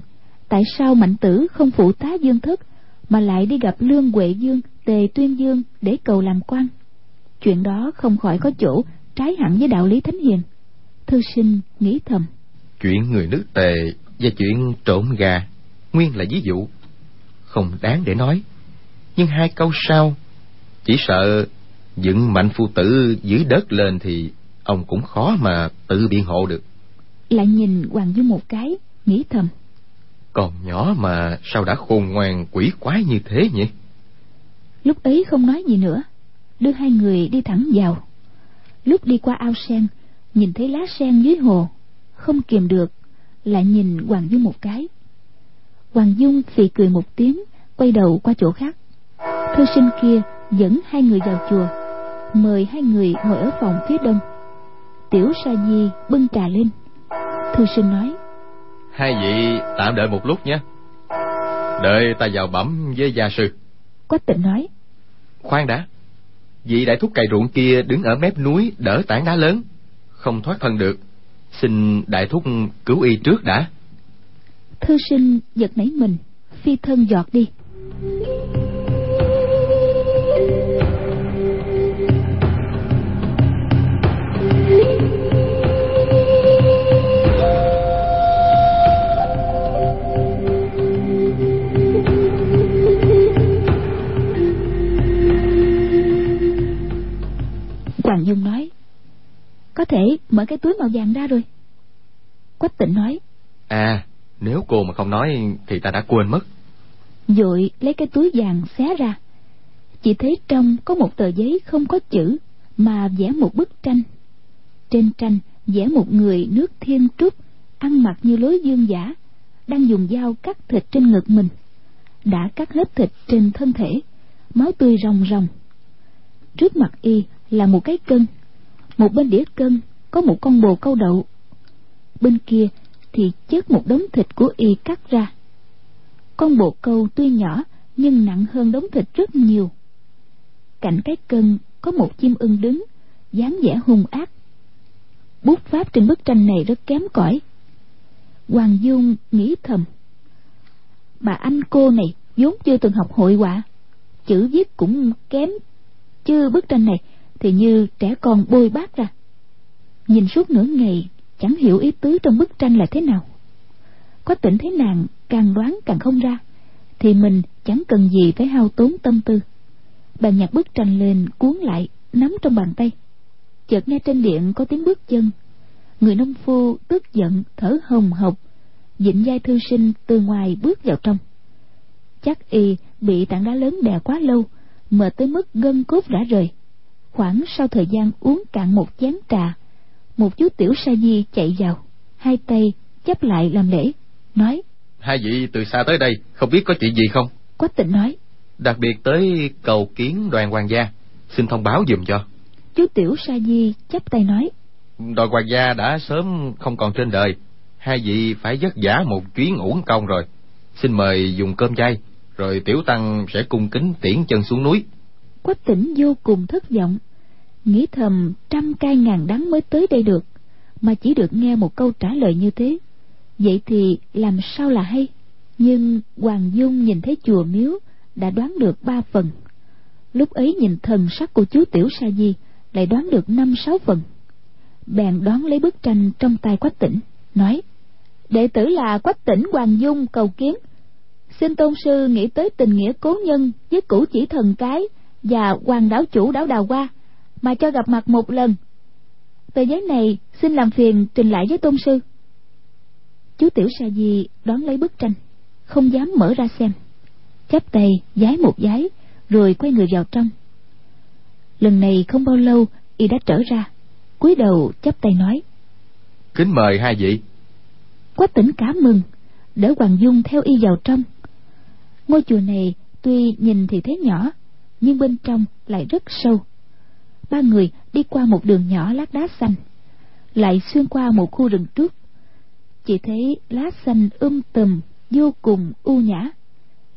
tại sao Mạnh Tử không phụ tá Dương Thất mà lại đi gặp Lương Huệ Dương, Tề Tuyên Dương để cầu làm quan? Chuyện đó không khỏi có chỗ trái hẳn với đạo lý thánh hiền. Thư sinh nghĩ thầm, chuyện người nước Tề và chuyện trộm gà nguyên là ví dụ, không đáng để nói. Nhưng hai câu sau, chỉ sợ dựng mạnh phu tử dưới đất lên thì ông cũng khó mà tự biện hộ được. Lại nhìn Hoàng Dung một cái, nghĩ thầm, còn nhỏ mà sao đã khôn ngoan quỷ quái như thế nhỉ? Lúc ấy không nói gì nữa, đưa hai người đi thẳng vào. Lúc đi qua ao sen, nhìn thấy lá sen dưới hồ, không kìm được lại nhìn Hoàng Dung một cái. Hoàng Dung phì cười một tiếng, quay đầu qua chỗ khác. Thư sinh kia dẫn hai người vào chùa, mời hai người ngồi ở phòng phía đông. Tiểu sa di bưng trà lên. Thư sinh nói, hai vị tạm đợi một lúc nhé, đợi ta vào bẩm với gia sư. Quách Tĩnh nói, khoan đã, vị đại thúc cày ruộng kia đứng ở mép núi đỡ tảng đá lớn, không thoát thân được, xin đại thúc cứu y trước đã. Thư sinh giật nảy mình, phi thân giọt đi. Hoàng Dung nói, có thể mở cái túi màu vàng ra rồi. Quách Tĩnh nói, à, nếu cô mà không nói thì ta đã quên mất. Vội lấy cái túi vàng xé ra, chỉ thấy trong có một tờ giấy không có chữ mà vẽ một bức tranh. Trên tranh vẽ một người nước Thiên Trúc, ăn mặc như lối dương giả, đang dùng dao cắt thịt trên ngực mình. Đã cắt hết thịt trên thân thể, máu tươi ròng ròng. Trước mặt y là một cái cân, một bên đĩa cân có một con bồ câu đậu, bên kia thì chất một đống thịt của y cắt ra. Con bồ câu tuy nhỏ nhưng nặng hơn đống thịt rất nhiều. Cạnh cái cân có một chim ưng đứng, dáng vẻ hung ác. Bút pháp trên bức tranh này rất kém cỏi. Hoàng Dung nghĩ thầm, bà anh cô này vốn chưa từng học hội họa, chữ viết cũng kém, chứ bức tranh này thì như trẻ con bôi bát ra. Nhìn suốt nửa ngày chẳng hiểu ý tứ trong bức tranh là thế nào. Quách Tĩnh thấy nàng càng đoán càng không ra, thì mình chẳng cần gì phải hao tốn tâm tư. Bà nhặt bức tranh lên cuốn lại, nắm trong bàn tay. Chợt nghe trên điện có tiếng bước chân. Người nông phu tức giận thở hồng hộc, vịn vai thư sinh từ ngoài bước vào trong. Chắc y bị tảng đá lớn đè quá lâu, mệt tới mức gân cốt rã rời. Khoảng sau thời gian uống cạn một chén trà, một chú tiểu sa di chạy vào, hai tay chắp lại làm lễ, nói, hai vị từ xa tới đây, không biết có chuyện gì không? Quách Tĩnh nói, đặc biệt tới cầu kiến đoàn hoàng gia, xin thông báo giùm cho. Chú tiểu sa di chắp tay nói, đoàn hoàng gia đã sớm không còn trên đời, hai vị phải vất vả một chuyến uổng công rồi, xin mời dùng cơm chay, rồi tiểu tăng sẽ cung kính tiễn chân xuống núi. Quách Tĩnh vô cùng thất vọng, nghĩ thầm trăm cay ngàn đắng mới tới đây được, mà chỉ được nghe một câu trả lời như thế, vậy thì làm sao là hay. Nhưng Hoàng Dung nhìn thấy chùa miếu đã đoán được ba phần, lúc ấy nhìn thần sắc của chú tiểu sa di lại đoán được năm sáu phần. Bèn đoán lấy bức tranh trong tay Quách Tĩnh, nói, đệ tử là Quách Tĩnh Hoàng Dung cầu kiến, xin tôn sư nghĩ tới tình nghĩa cố nhân với Cửu Chỉ Thần Cái và Hoàng đảo chủ đảo Đào Hoa mà cho gặp mặt một lần. Tờ giấy này xin làm phiền trình lại với tôn sư. Chú tiểu sa di đón lấy bức tranh, không dám mở ra xem, chắp tay vái một vái rồi quay người vào trong. Lần này không bao lâu y đã trở ra, cúi đầu chắp tay nói, kính mời hai vị. Quách Tĩnh cả mừng, đỡ Hoàng Dung theo y vào trong. Ngôi chùa này tuy nhìn thì thấy nhỏ, nhưng bên trong lại rất sâu. Ba người đi qua một đường nhỏ lát đá xanh, lại xuyên qua một khu rừng trước. Chỉ thấy lá xanh um tùm, vô cùng u nhã,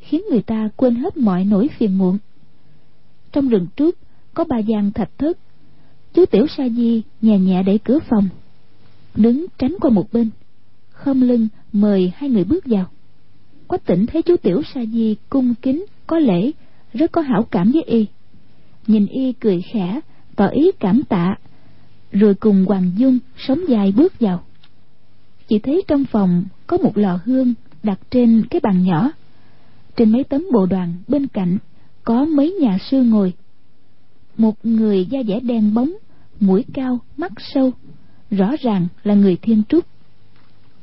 khiến người ta quên hết mọi nỗi phiền muộn. Trong rừng trước có ba gian thạch thất. Chú tiểu sa di nhẹ nhẹ đẩy cửa phòng, đứng tránh qua một bên, khom lưng mời hai người bước vào. Quách Tĩnh thấy chú tiểu sa di cung kính có lễ, rất có hảo cảm với y, nhìn y cười khẽ tỏ ý cảm tạ, rồi cùng Hoàng Dung sóng dài bước vào. Chỉ thấy trong phòng có một lò hương đặt trên cái bàn nhỏ. Trên mấy tấm bồ đoàn bên cạnh có mấy nhà sư ngồi. Một người da vẻ đen bóng, mũi cao, mắt sâu, rõ ràng là người Thiên Trúc.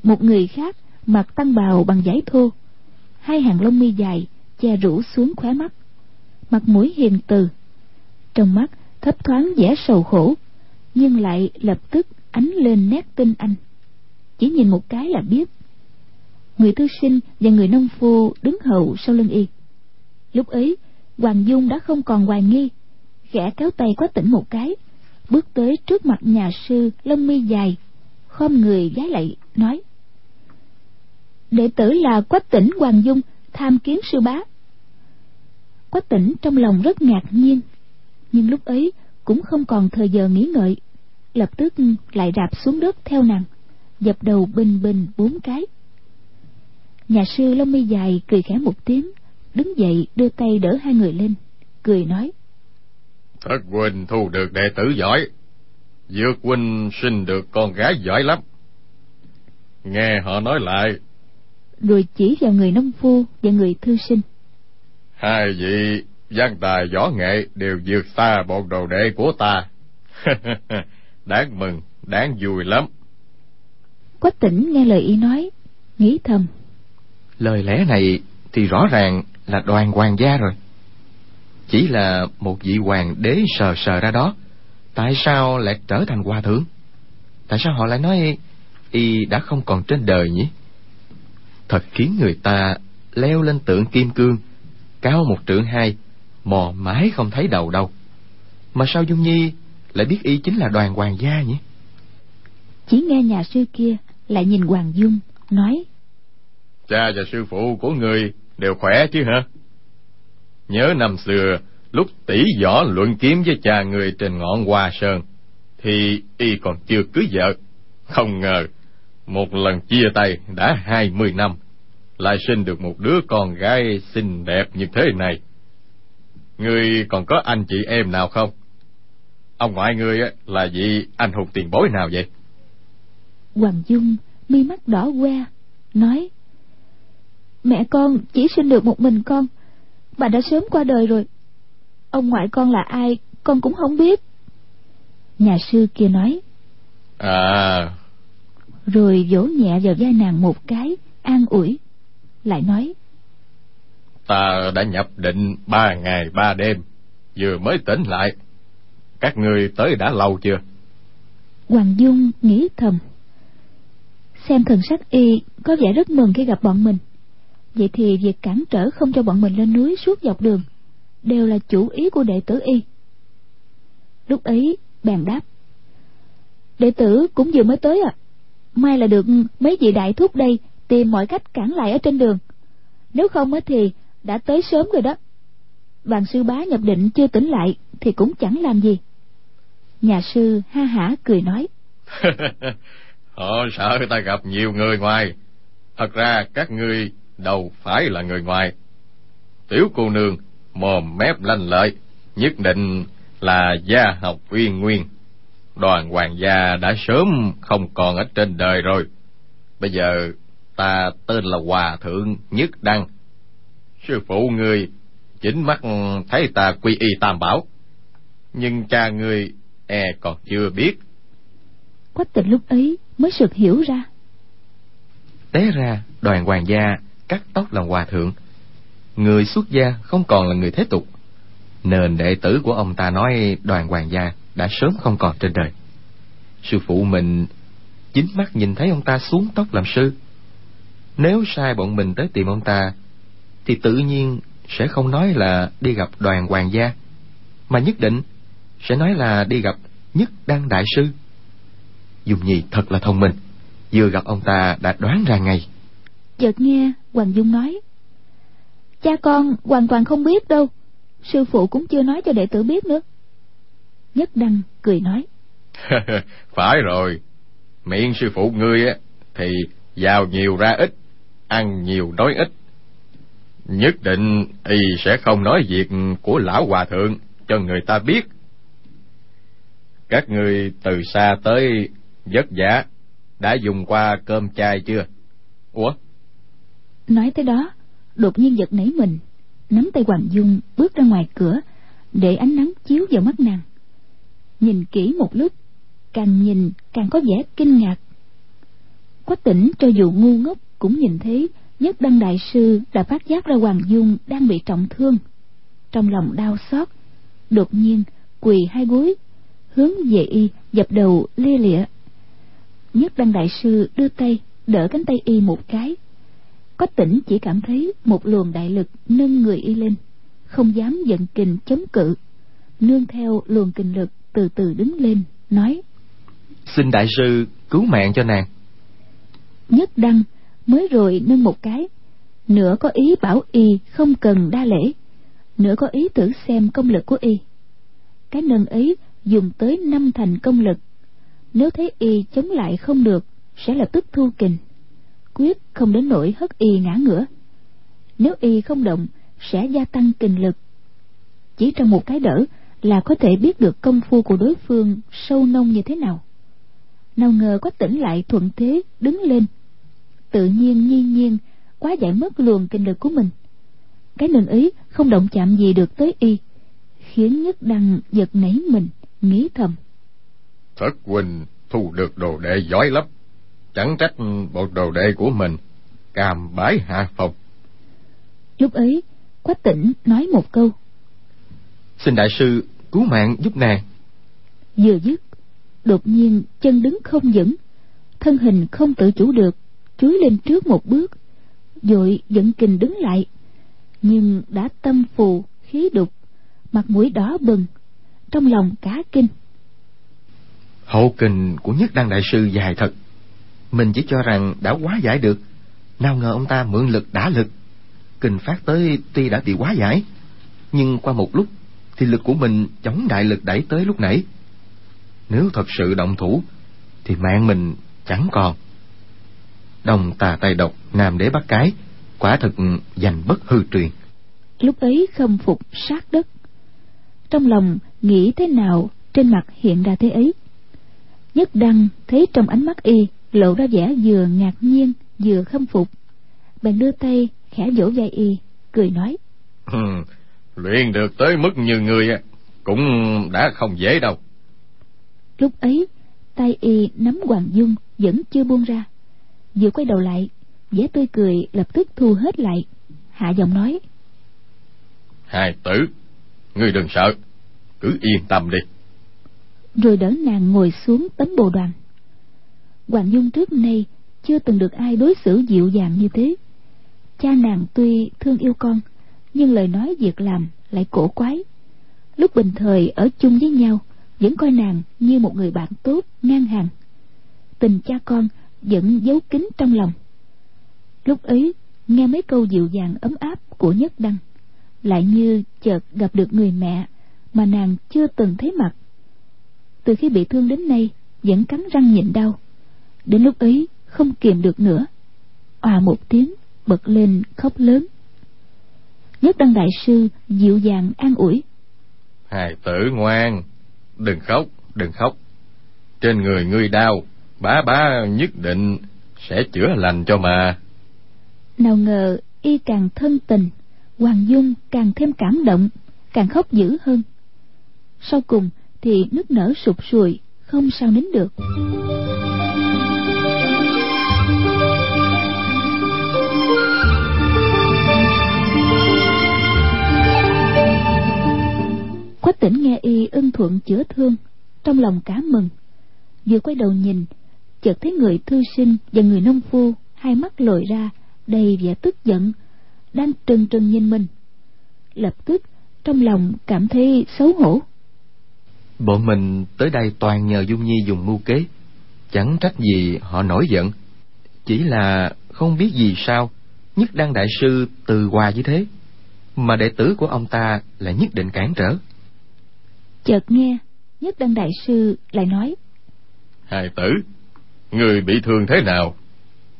Một người khác mặc tăng bào bằng vải thô, hai hàng lông mi dài che rủ xuống khóe mắt, mặt mũi hiền từ, trong mắt thấp thoáng vẻ sầu khổ, nhưng lại lập tức ánh lên nét tinh anh. Chỉ nhìn một cái là biết. Người thư sinh và người nông phu đứng hậu sau lưng y. Lúc ấy Hoàng Dung đã không còn hoài nghi, khẽ kéo tay Quách Tĩnh một cái, bước tới trước mặt nhà sư lông mi dài, khom người vái lạy nói: "Đệ tử là Quách Tĩnh Hoàng Dung, tham kiến sư bá." Quách Tĩnh trong lòng rất ngạc nhiên, nhưng lúc ấy cũng không còn thời giờ nghĩ ngợi, lập tức lại rạp xuống đất theo nàng, dập đầu bình bình bốn cái. Nhà sư lông mi dài cười khẽ một tiếng, đứng dậy đưa tay đỡ hai người lên, cười nói: "Thất huynh thu được đệ tử giỏi, Dược huynh sinh được con gái giỏi lắm." Nghe họ nói lại, rồi chỉ vào người nông phu và người thư sinh: "Hai vị văn tài võ nghệ đều vượt xa bọn đồ đệ của ta." Đáng mừng, đáng vui lắm. Quách Tĩnh nghe lời y nói, nghĩ thầm: lời lẽ này thì rõ ràng là đoàn hoàng gia rồi. Chỉ là một vị hoàng đế sờ sờ ra đó, tại sao lại trở thành hòa thượng? Tại sao họ lại nói y đã không còn trên đời nhỉ? Thật khiến người ta leo lên tượng kim cương, cao một trượng hai, mò mãi không thấy đầu đâu. Mà sao Dung Nhi lại biết y chính là đoàn hoàng gia nhỉ? Chỉ nghe nhà sư kia lại nhìn Hoàng Dung nói: "Cha và sư phụ của người đều khỏe chứ hả? Nhớ năm xưa lúc tỷ võ luận kiếm với cha người trên ngọn Hoa Sơn, thì y còn chưa cưới vợ. Không ngờ một lần chia tay đã hai mươi năm, lại sinh được một đứa con gái xinh đẹp như thế này. Người còn có anh chị em nào không? Ông ngoại người là vị anh hùng tiền bối nào vậy?" Hoàng Dung mi mắt đỏ que nói: "Mẹ con chỉ sinh được một mình con, bà đã sớm qua đời rồi. Ông ngoại con là ai con cũng không biết." Nhà sư kia nói: "À..." Rồi vỗ nhẹ vào vai nàng một cái, an ủi, lại nói: "Ta đã nhập định ba ngày ba đêm, vừa mới tỉnh lại. Các người tới đã lâu chưa?" Hoàng Dung nghĩ thầm, xem thần sắc y có vẻ rất mừng khi gặp bọn mình, vậy thì việc cản trở không cho bọn mình lên núi suốt dọc đường đều là chủ ý của đệ tử y. Lúc ấy bèn đáp: "Đệ tử cũng vừa mới tới ạ. À. May là được mấy vị đại thúc đây tìm mọi cách cản lại ở trên đường, nếu không thì đã tới sớm rồi đó. Bàn sư bá nhập định chưa tỉnh lại thì cũng chẳng làm gì." Nhà sư ha hả cười nói: "Họ sợ ta gặp nhiều người ngoài. Thật ra các ngươi đâu phải là người ngoài. Tiểu cô nương mồm mép lanh lợi, nhất định là gia học uyên nguyên. Đoàn hoàng gia đã sớm không còn ở trên đời rồi. Bây giờ ta tên là Hòa Thượng Nhất Đăng. Sư phụ ngươi chính mắt thấy ta quy y tam bảo, nhưng cha ngươi e còn chưa biết." Quách Tĩnh lúc ấy mới sực hiểu ra, té ra đoàn hoàng gia cắt tóc là hòa thượng, người xuất gia không còn là người thế tục, nên đệ tử của ông ta nói đoàn hoàng gia đã sớm không còn trên đời. Sư phụ mình chính mắt nhìn thấy ông ta xuống tóc làm sư, nếu sai bọn mình tới tìm ông ta thì tự nhiên sẽ không nói là đi gặp đoàn hoàng gia, mà nhất định sẽ nói là đi gặp Nhất Đăng đại sư. Dung Nhi thật là thông minh, vừa gặp ông ta đã đoán ra ngay. Chợt nghe Hoàng Dung nói: "Cha con hoàn toàn không biết đâu, sư phụ cũng chưa nói cho đệ tử biết nữa." Nhất Đăng cười nói: "Phải rồi, miệng sư phụ ngươi thì vào nhiều ra ít, ăn nhiều nói ít. Nhất định y sẽ không nói việc của lão hòa thượng cho người ta biết. Các người từ xa tới vất vả, đã dùng qua cơm chay chưa? Ủa, Nói tới đó, đột nhiên giật nảy mình, nắm tay Hoàng Dung bước ra ngoài cửa, để ánh nắng chiếu vào mắt nàng. Nhìn kỹ một lúc, càng nhìn càng có vẻ kinh ngạc. Quách Tĩnh cho dù ngu ngốc cũng nhìn thấy Nhất Đăng đại sư đã phát giác ra Hoàng Dung đang bị trọng thương, trong lòng đau xót, đột nhiên quỳ hai gối, hướng về y dập đầu lia lịa. Nhất Đăng đại sư đưa tay đỡ cánh tay y một cái. Quách Tĩnh chỉ cảm thấy một luồng đại lực nâng người y lên, không dám giận kình chống cự, nương theo luồng kình lực từ từ đứng lên, nói: "Xin đại sư cứu mạng cho nàng." Nhất Đăng mới rồi nâng một cái, nửa có ý bảo y không cần đa lễ, nửa có ý thử xem công lực của y. Cái nâng ấy dùng tới năm thành công lực, nếu thấy y chống lại không được sẽ lập tức thu kình, quyết không đến nỗi hất y ngã ngửa. Nếu y không động sẽ gia tăng kình lực. Chỉ trong một cái đỡ là có thể biết được công phu của đối phương sâu nông như thế nào. Nào ngờ Quách Tĩnh lại thuận thế đứng lên, tự nhiên nhiên nhiên quá giải mất luồng kinh lực của mình. Cái nền ấy không động chạm gì được tới y, khiến Nhất Đăng giật nảy mình, nghĩ thầm: Thất huynh thu được đồ đệ giỏi lắm, chẳng trách bộ đồ đệ của mình càm bái hạ phục. Lúc ấy Quách Tĩnh nói một câu: Xin đại sư cứu mạng giúp nàng. Vừa dứt, đột nhiên chân đứng không vững, thân hình không tự chủ được chúi lên trước một bước, vội dẫn kình đứng lại, nhưng đã tâm phù khí đục, mặt mũi đỏ bừng, trong lòng cả kinh. Hậu kình của Nhất Đăng đại sư dài thật, mình chỉ cho rằng đã quá giải được, nào ngờ ông ta mượn lực đả lực, kình phát tới tuy đã bị quá giải, nhưng qua một lúc thì lực của mình chống đại lực đẩy tới lúc nãy. Nếu thật sự động thủ thì mạng mình chẳng còn. Đồng tà Tây Độc, Nam Đế Bắc Cái, quả thực danh bất hư truyền. Lúc ấy khâm phục sát đất, trong lòng nghĩ thế nào trên mặt hiện ra thế ấy. Nhất Đăng thấy trong ánh mắt y lộ ra vẻ vừa ngạc nhiên vừa khâm phục, bèn đưa tay khẽ vỗ vai y, cười nói: ừ, luyện được tới mức như người cũng đã không dễ đâu. Lúc ấy tay y nắm Hoàng Dung vẫn chưa buông ra, vừa quay đầu lại, vẻ tươi cười lập tức thu hết lại, hạ giọng nói: Hài tử, ngươi đừng sợ, cứ yên tâm đi. Rồi đỡ nàng ngồi xuống tấm bồ đoàn. Hoàng Dung trước nay chưa từng được ai đối xử dịu dàng như thế. Cha nàng tuy thương yêu con, nhưng lời nói việc làm lại cổ quái. Lúc bình thời ở chung với nhau, vẫn coi nàng như một người bạn tốt ngang hàng. Tình cha con vẫn giấu kín trong lòng. Lúc ấy nghe mấy câu dịu dàng ấm áp của Nhất Đăng, lại như chợt gặp được người mẹ mà nàng chưa từng thấy mặt. Từ khi bị thương đến nay vẫn cắn răng nhịn đau, đến lúc ấy không kiềm được nữa, òa một tiếng bật lên khóc lớn. Nhất Đăng đại sư dịu dàng an ủi: Hài tử ngoan, đừng khóc, đừng khóc. Trên người ngươi đau, bá bá nhất định sẽ chữa lành cho mà. Nào ngờ y càng thân tình, Hoàng Dung càng thêm cảm động, càng khóc dữ hơn. Sau cùng thì nức nở sụp sùi, không sao nín được. Quách Tĩnh nghe y ưng thuận chữa thương, trong lòng cả mừng, vừa quay đầu nhìn, chợt thấy người thư sinh và người nông phu hai mắt lồi ra đầy vẻ tức giận, đang trừng trừng nhìn mình. Lập tức trong lòng cảm thấy xấu hổ. Bọn mình tới đây toàn nhờ Dung Nhi dùng mưu kế, chẳng trách gì họ nổi giận. Chỉ là không biết vì sao Nhất Đăng đại sư từ hòa như thế, mà đệ tử của ông ta lại nhất định cản trở. Chợt nghe Nhất Đăng đại sư lại nói: Hài tử, người bị thương thế nào,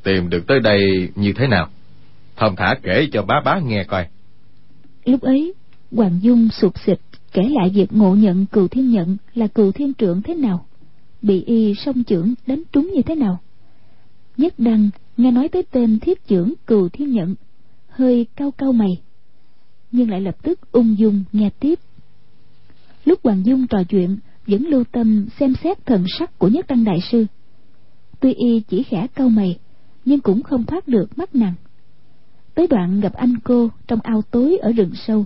tìm được tới đây như thế nào, thong thả kể cho bá bá nghe coi. Lúc ấy Hoàng Dung sụt sịt kể lại việc ngộ nhận Cừu Thiên Nhận là Cừu Thiên Trượng thế nào, bị y song chưởng đánh trúng như thế nào. Nhất Đăng nghe nói tới tên Thiết Chưởng Cửu Thiên Nhân, hơi cau cau mày, nhưng lại lập tức ung dung nghe tiếp. Lúc Hoàng Dung trò chuyện, vẫn lưu tâm xem xét thần sắc của Nhất Đăng đại sư. Tuy y chỉ khẽ cau mày, nhưng cũng không thoát được mắt nàng. Tới đoạn gặp anh cô trong ao tối ở rừng sâu,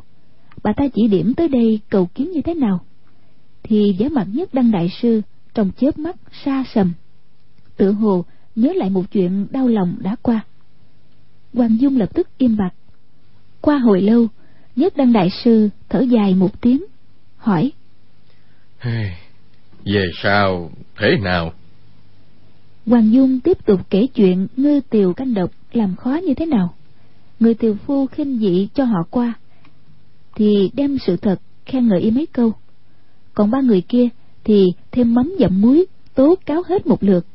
bà ta chỉ điểm tới đây cầu kiến như thế nào, thì vẻ mặt Nhất Đăng đại sư trong chớp mắt xa sầm, tựa hồ nhớ lại một chuyện đau lòng đã qua. Hoàng Dung lập tức im bặt. Qua hồi lâu, Nhất Đăng đại sư thở dài một tiếng, hỏi: "Về sao thế nào?" Hoàng Dung tiếp tục kể chuyện ngư tiều canh độc làm khó như thế nào, người tiều phu khinh dị cho họ qua, thì đem sự thật khen ngợi y mấy câu, còn ba người kia thì thêm mắm dặm muối tố cáo hết một lượt,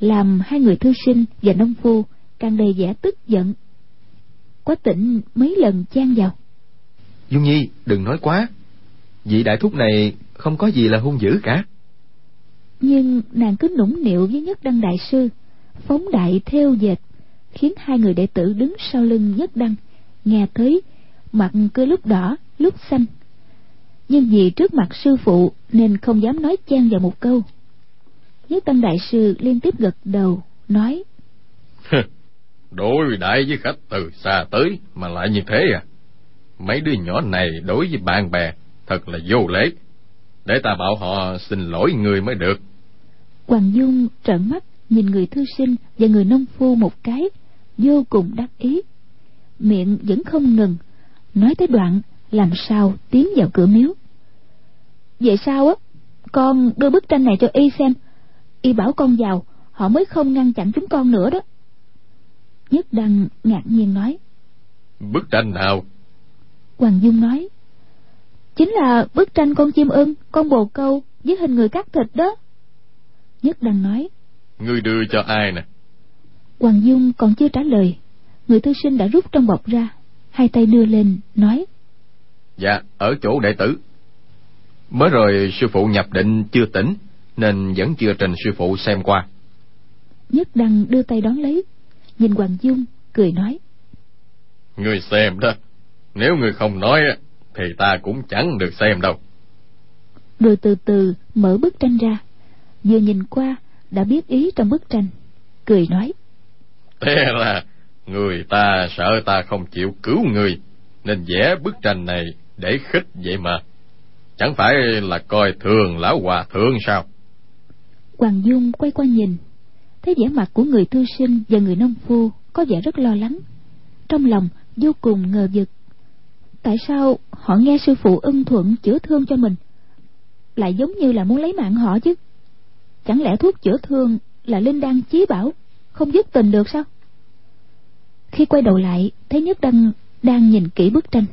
làm hai người thư sinh và nông phu càng đầy vẻ tức giận. Quách Tĩnh mấy lần chen vào: "Dung Nhi, đừng nói quá, vị đại thúc này không có gì là hung dữ cả." Nhưng nàng cứ nũng nịu với Nhất Đăng đại sư, phóng đại theo dệt, khiến hai người đệ tử đứng sau lưng Nhất Đăng nghe thấy mặt cứ lúc đỏ lúc xanh, nhưng vì trước mặt sư phụ nên không dám nói chen vào một câu. Nhất Đăng đại sư liên tiếp gật đầu nói: "Đối đãi với khách từ xa tới mà lại như thế à? Mấy đứa nhỏ này đối với bạn bè thật là vô lễ, để ta bảo họ xin lỗi người mới được." Hoàng Dung trợn mắt nhìn người thư sinh và người nông phu một cái, vô cùng đắc ý, miệng vẫn không ngừng nói tới đoạn làm sao tiến vào cửa miếu. "Vậy sao á, con đưa bức tranh này cho y xem, y bảo con vào họ mới không ngăn chặn chúng con nữa đó." Nhất Đăng ngạc nhiên nói: "Bức tranh nào?" Hoàng Dung nói: "Chính là bức tranh con chim ưng, con bồ câu với hình người cắt thịt đó." Nhất Đăng nói: "Ngươi đưa cho ai nè?" Hoàng Dung còn chưa trả lời, người thư sinh đã rút trong bọc ra, hai tay đưa lên nói: "Dạ, ở chỗ đệ tử. Mới rồi sư phụ nhập định chưa tỉnh, nên vẫn chưa trình sư phụ xem qua." Nhất Đăng đưa tay đón lấy, nhìn Hoàng Dung cười nói: "Ngươi xem đó, nếu ngươi không nói thì ta cũng chẳng được xem đâu." Rồi từ từ mở bức tranh ra, vừa nhìn qua đã biết ý trong bức tranh, cười nói: "Thế là người ta sợ ta không chịu cứu người, nên vẽ bức tranh này để khích vậy mà. Chẳng phải là coi thường lão hòa thượng sao?" Hoàng Dung quay qua nhìn, thấy vẻ mặt của người thư sinh và người nông phu có vẻ rất lo lắng, trong lòng vô cùng ngờ vực. Tại sao họ nghe sư phụ ân thuận chữa thương cho mình, lại giống như là muốn lấy mạng họ chứ? Chẳng lẽ thuốc chữa thương là linh đan chí bảo, không dứt tình được sao? Khi quay đầu lại, thấy Nhất Đăng đang nhìn kỹ bức tranh,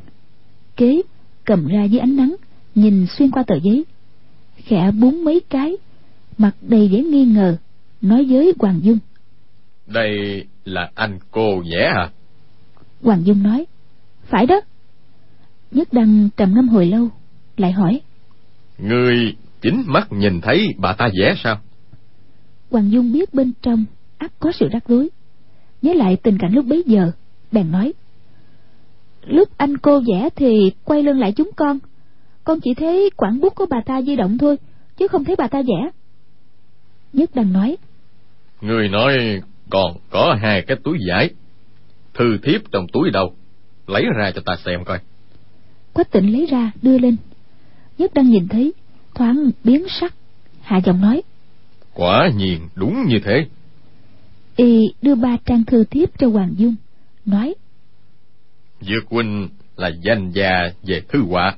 kế cầm ra dưới ánh nắng, nhìn xuyên qua tờ giấy, khẽ búng mấy cái, mặt đầy vẻ nghi ngờ, nói với Hoàng Dung: "Đây là anh cô vẽ hả?" Hoàng Dung nói: "Phải đó." Nhất Đăng trầm ngâm hồi lâu, lại hỏi: "Ngươi chính mắt nhìn thấy bà ta vẽ sao?" Hoàng Dung biết bên trong ắt có sự rắc rối, nhớ lại tình cảnh lúc bấy giờ, bèn nói: "Lúc anh cô vẽ thì quay lưng lại chúng con, con chỉ thấy quảng bút của bà ta di động thôi, chứ không thấy bà ta vẽ." Nhất Đăng nói: "Ngươi nói còn có hai cái túi vải, thư thiếp trong túi đâu, lấy ra cho ta xem coi." Quách Tĩnh lấy ra đưa lên, Nhất Đăng nhìn thấy thoáng biến sắc, hạ giọng nói: "Quả nhiên đúng như thế." Y đưa ba trang thư thiếp cho Hoàng Dung, nói: "Dược huynh là danh gia về thư họa,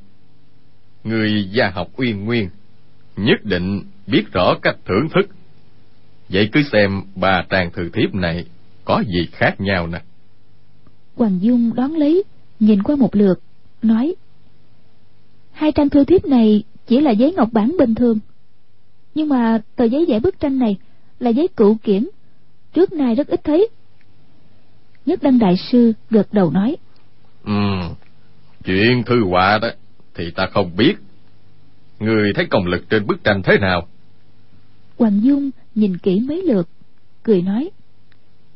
người gia học uyên nguyên, nhất định biết rõ cách thưởng thức. Vậy cứ xem ba trang thư thiếp này có gì khác nhau nè." Hoàng Dung đón lấy, nhìn qua một lượt, nói: "Hai trang thư thiếp này chỉ là giấy ngọc bản bình thường, nhưng mà tờ giấy vẽ bức tranh này là giấy cựu kiển, trước nay rất ít thấy." Nhất Đăng đại sư gật đầu nói: "Ừ, chuyện thư họa đó thì ta không biết. Người thấy công lực trên bức tranh thế nào?" Hoàng Dung nhìn kỹ mấy lượt, cười nói: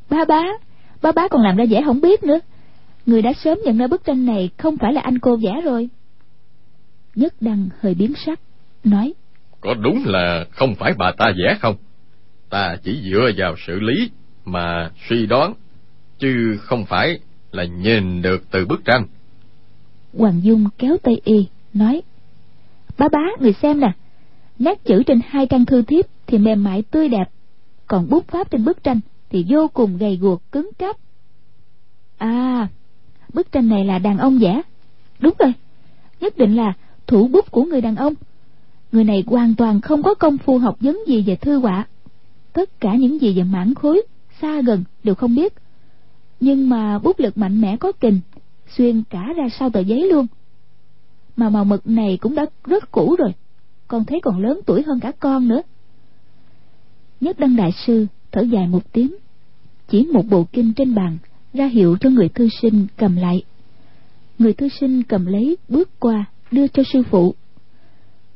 Ba bá, ba bá còn làm ra vẻ không biết nữa. Người đã sớm nhận ra bức tranh này không phải là anh cô vẽ rồi. Nhất Đăng hơi biến sắc, nói: Có đúng là không phải bà ta vẽ không? Ta chỉ dựa vào sự lý mà suy đoán, chứ không phải là nhìn được từ bức tranh. Hoàng Dung kéo tay y, nói: Bá bá, người xem nè, nét chữ trên hai trang thư thiếp thì mềm mại tươi đẹp, còn bút pháp trên bức tranh thì vô cùng gầy guộc cứng cáp. À, bức tranh này là đàn ông vẽ. Đúng rồi, nhất định là thủ bút của người đàn ông. Người này hoàn toàn không có công phu học vấn gì về thư họa, tất cả những gì về mãn khối xa gần đều không biết, nhưng mà bút lực mạnh mẽ có kình, xuyên cả ra sau tờ giấy luôn. Mà màu mực này cũng đã rất cũ rồi, con thấy còn lớn tuổi hơn cả con nữa. Nhất Đăng đại sư thở dài một tiếng, chỉ một bộ kinh trên bàn, ra hiệu cho người thư sinh cầm lại. Người thư sinh cầm lấy, bước qua đưa cho sư phụ.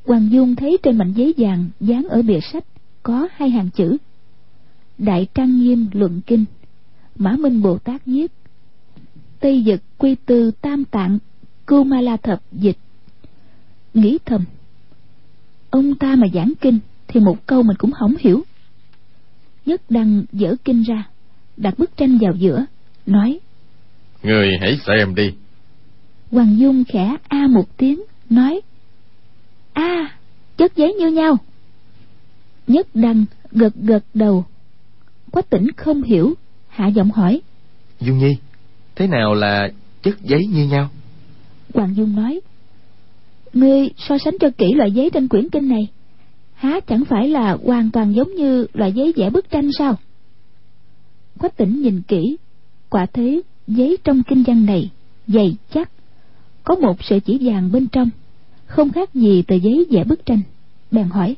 Hoàng Dung thấy trên mảnh giấy vàng dán ở bìa sách có hai hàng chữ: Đại Trang Nghiêm Luận Kinh, Mã Minh Bồ Tát viết, Tây Vực Quy Tư Tam Tạng Cưu Ma La Thập dịch. Nghĩ thầm, ông ta mà giảng kinh thì một câu mình cũng không hiểu. Nhất Đăng dở kinh ra, đặt bức tranh vào giữa, nói: Người hãy xem đi. Hoàng Dung khẽ a một tiếng, nói: À, chất giấy như nhau. Nhất Đăng gật gật đầu. Quách Tĩnh không hiểu, hạ giọng hỏi: Dung Nhi, thế nào là chất giấy như nhau? Hoàng Dung nói: Ngươi so sánh cho kỹ loại giấy trên quyển kinh này, há chẳng phải là hoàn toàn giống như loại giấy vẽ bức tranh sao? Quách Tĩnh nhìn kỹ, quả thế giấy trong kinh văn này dày chắc, có một sợi chỉ vàng bên trong, không khác gì tờ giấy vẽ bức tranh, bèn hỏi: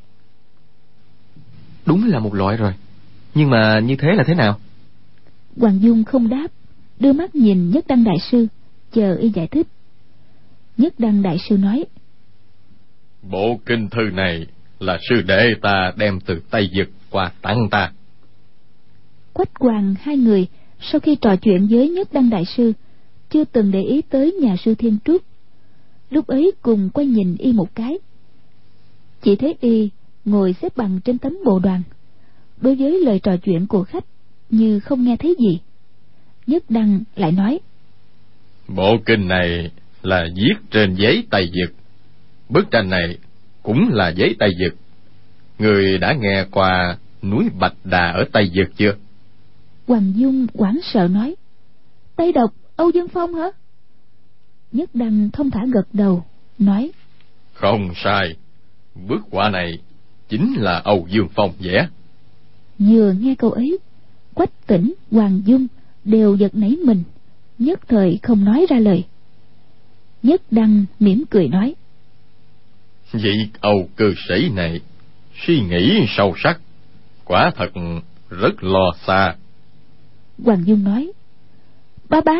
Đúng là một loại rồi, nhưng mà như thế là thế nào? Hoàng Dung không đáp, đưa mắt nhìn Nhất Đăng đại sư, chờ y giải thích. Nhất Đăng đại sư nói: Bộ kinh thư này là sư đệ ta đem từ Tây Vực qua tặng ta. Quách Hoàng hai người sau khi trò chuyện với Nhất Đăng đại sư chưa từng để ý tới nhà sư Thiên Trúc, lúc ấy cùng quay nhìn y một cái, chỉ thấy y ngồi xếp bằng trên tấm bồ đoàn, đối với lời trò chuyện của khách như không nghe thấy gì. Nhất Đăng lại nói: Bộ kinh này là viết trên giấy Tây Vực, bức tranh này cũng là giấy Tây Vực. Người đã nghe qua núi Bạch Đà ở Tây Vực chưa? Hoàng Dung hoảng sợ nói: Tây Độc, Âu Dương Phong hả? Nhất Đăng thông thả gật đầu, nói: Không sai, bức họa này chính là Âu Dương Phong vẽ. Vừa nghe câu ấy, Quách Tĩnh, Hoàng Dung đều giật nảy mình, nhất thời không nói ra lời. Nhất Đăng mỉm cười nói: Vị Âu cư sĩ này suy nghĩ sâu sắc, quả thật rất lo xa. Hoàng Dung nói: Ba bá,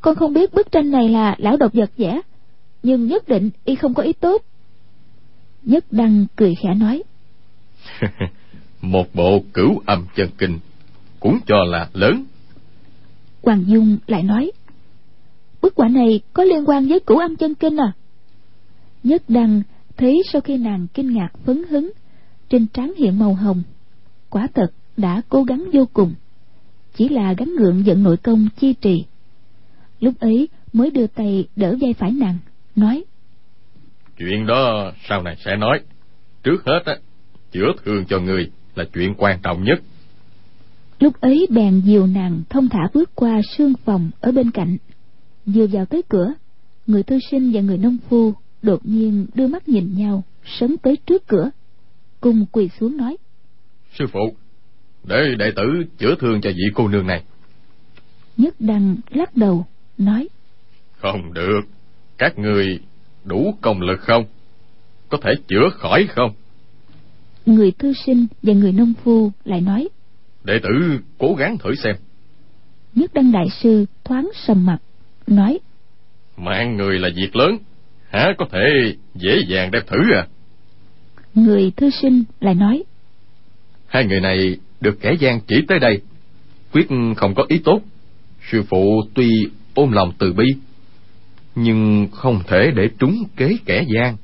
con không biết bức tranh này là lão độc vật vẽ, nhưng nhất định y không có ý tốt. Nhất Đăng cười khẽ nói: Một bộ Cửu Âm Chân Kinh cũng cho là lớn. Hoàng Dung lại nói: Bức họa này có liên quan với Cửu Âm Chân Kinh à? Nhất Đăng thấy sau khi nàng kinh ngạc phấn hứng, trên trán hiện màu hồng, quả thật đã cố gắng vô cùng, chỉ là gắng gượng dẫn nội công chi trì. Lúc ấy mới đưa tay đỡ vai phải nàng, nói: Chuyện đó sau này sẽ nói, trước hết á, chữa thương cho người là chuyện quan trọng nhất. Lúc ấy bèn dìu nàng thông thả bước qua sương phòng ở bên cạnh. Vừa vào tới cửa, người thư sinh và người nông phu đột nhiên đưa mắt nhìn nhau, sấn tới trước cửa, cùng quỳ xuống nói: Sư phụ, để đệ tử chữa thương cho vị cô nương này. Nhất Đăng lắc đầu, nói: Không được, các người đủ công lực không? Có thể chữa khỏi không? Người thư sinh và người nông phu lại nói: Đệ tử cố gắng thử xem. Nhất Đăng đại sư thoáng sầm mặt, nói: Mạng người là việc lớn, hả có thể dễ dàng đem thử à? Người thư sinh lại nói: Hai người này được kẻ gian chỉ tới đây, quyết không có ý tốt. Sư phụ tuy ôm lòng từ bi, nhưng không thể để trúng kế kẻ gian.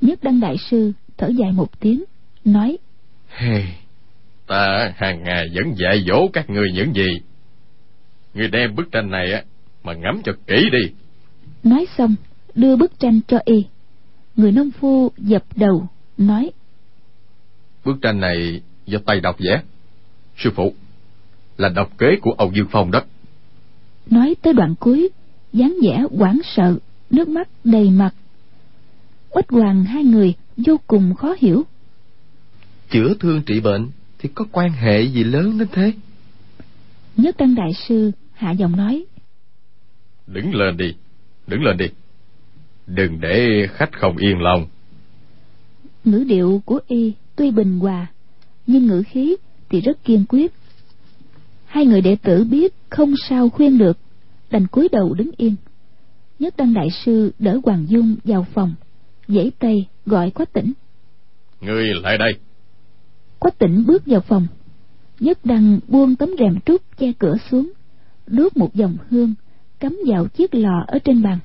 Nhất Đăng đại sư thở dài một tiếng, nói: hey, ta hàng ngày vẫn dạy dỗ các người những gì, người đem bức tranh này mà ngắm cho kỹ đi. Nói xong đưa bức tranh cho y. Người nông phu dập đầu nói: bức tranh này do Tây Độc vẽ, sư phụ, là độc kế của Âu Dương Phong đó. Nói tới đoạn cuối, dáng vẻ hoảng sợ, nước mắt đầy mặt. Quách Hoàng hai người vô cùng khó hiểu. Chữa thương trị bệnh thì có quan hệ gì lớn đến thế? Nhất Đăng đại sư hạ giọng nói: đứng lên đi, đứng lên đi, đừng để khách không yên lòng. Ngữ điệu của y tuy bình hòa, nhưng ngữ khí thì rất kiên quyết. Hai người đệ tử biết không sao khuyên được, đành cúi đầu đứng yên. Nhất Đăng đại sư đỡ Hoàng Dung vào phòng, vẫy tay gọi Quách Tĩnh: người lại đây. Quách Tĩnh bước vào phòng. Nhất Đăng buông tấm rèm trúc che cửa xuống, đốt một vòng hương cắm vào chiếc lò ở trên bàn.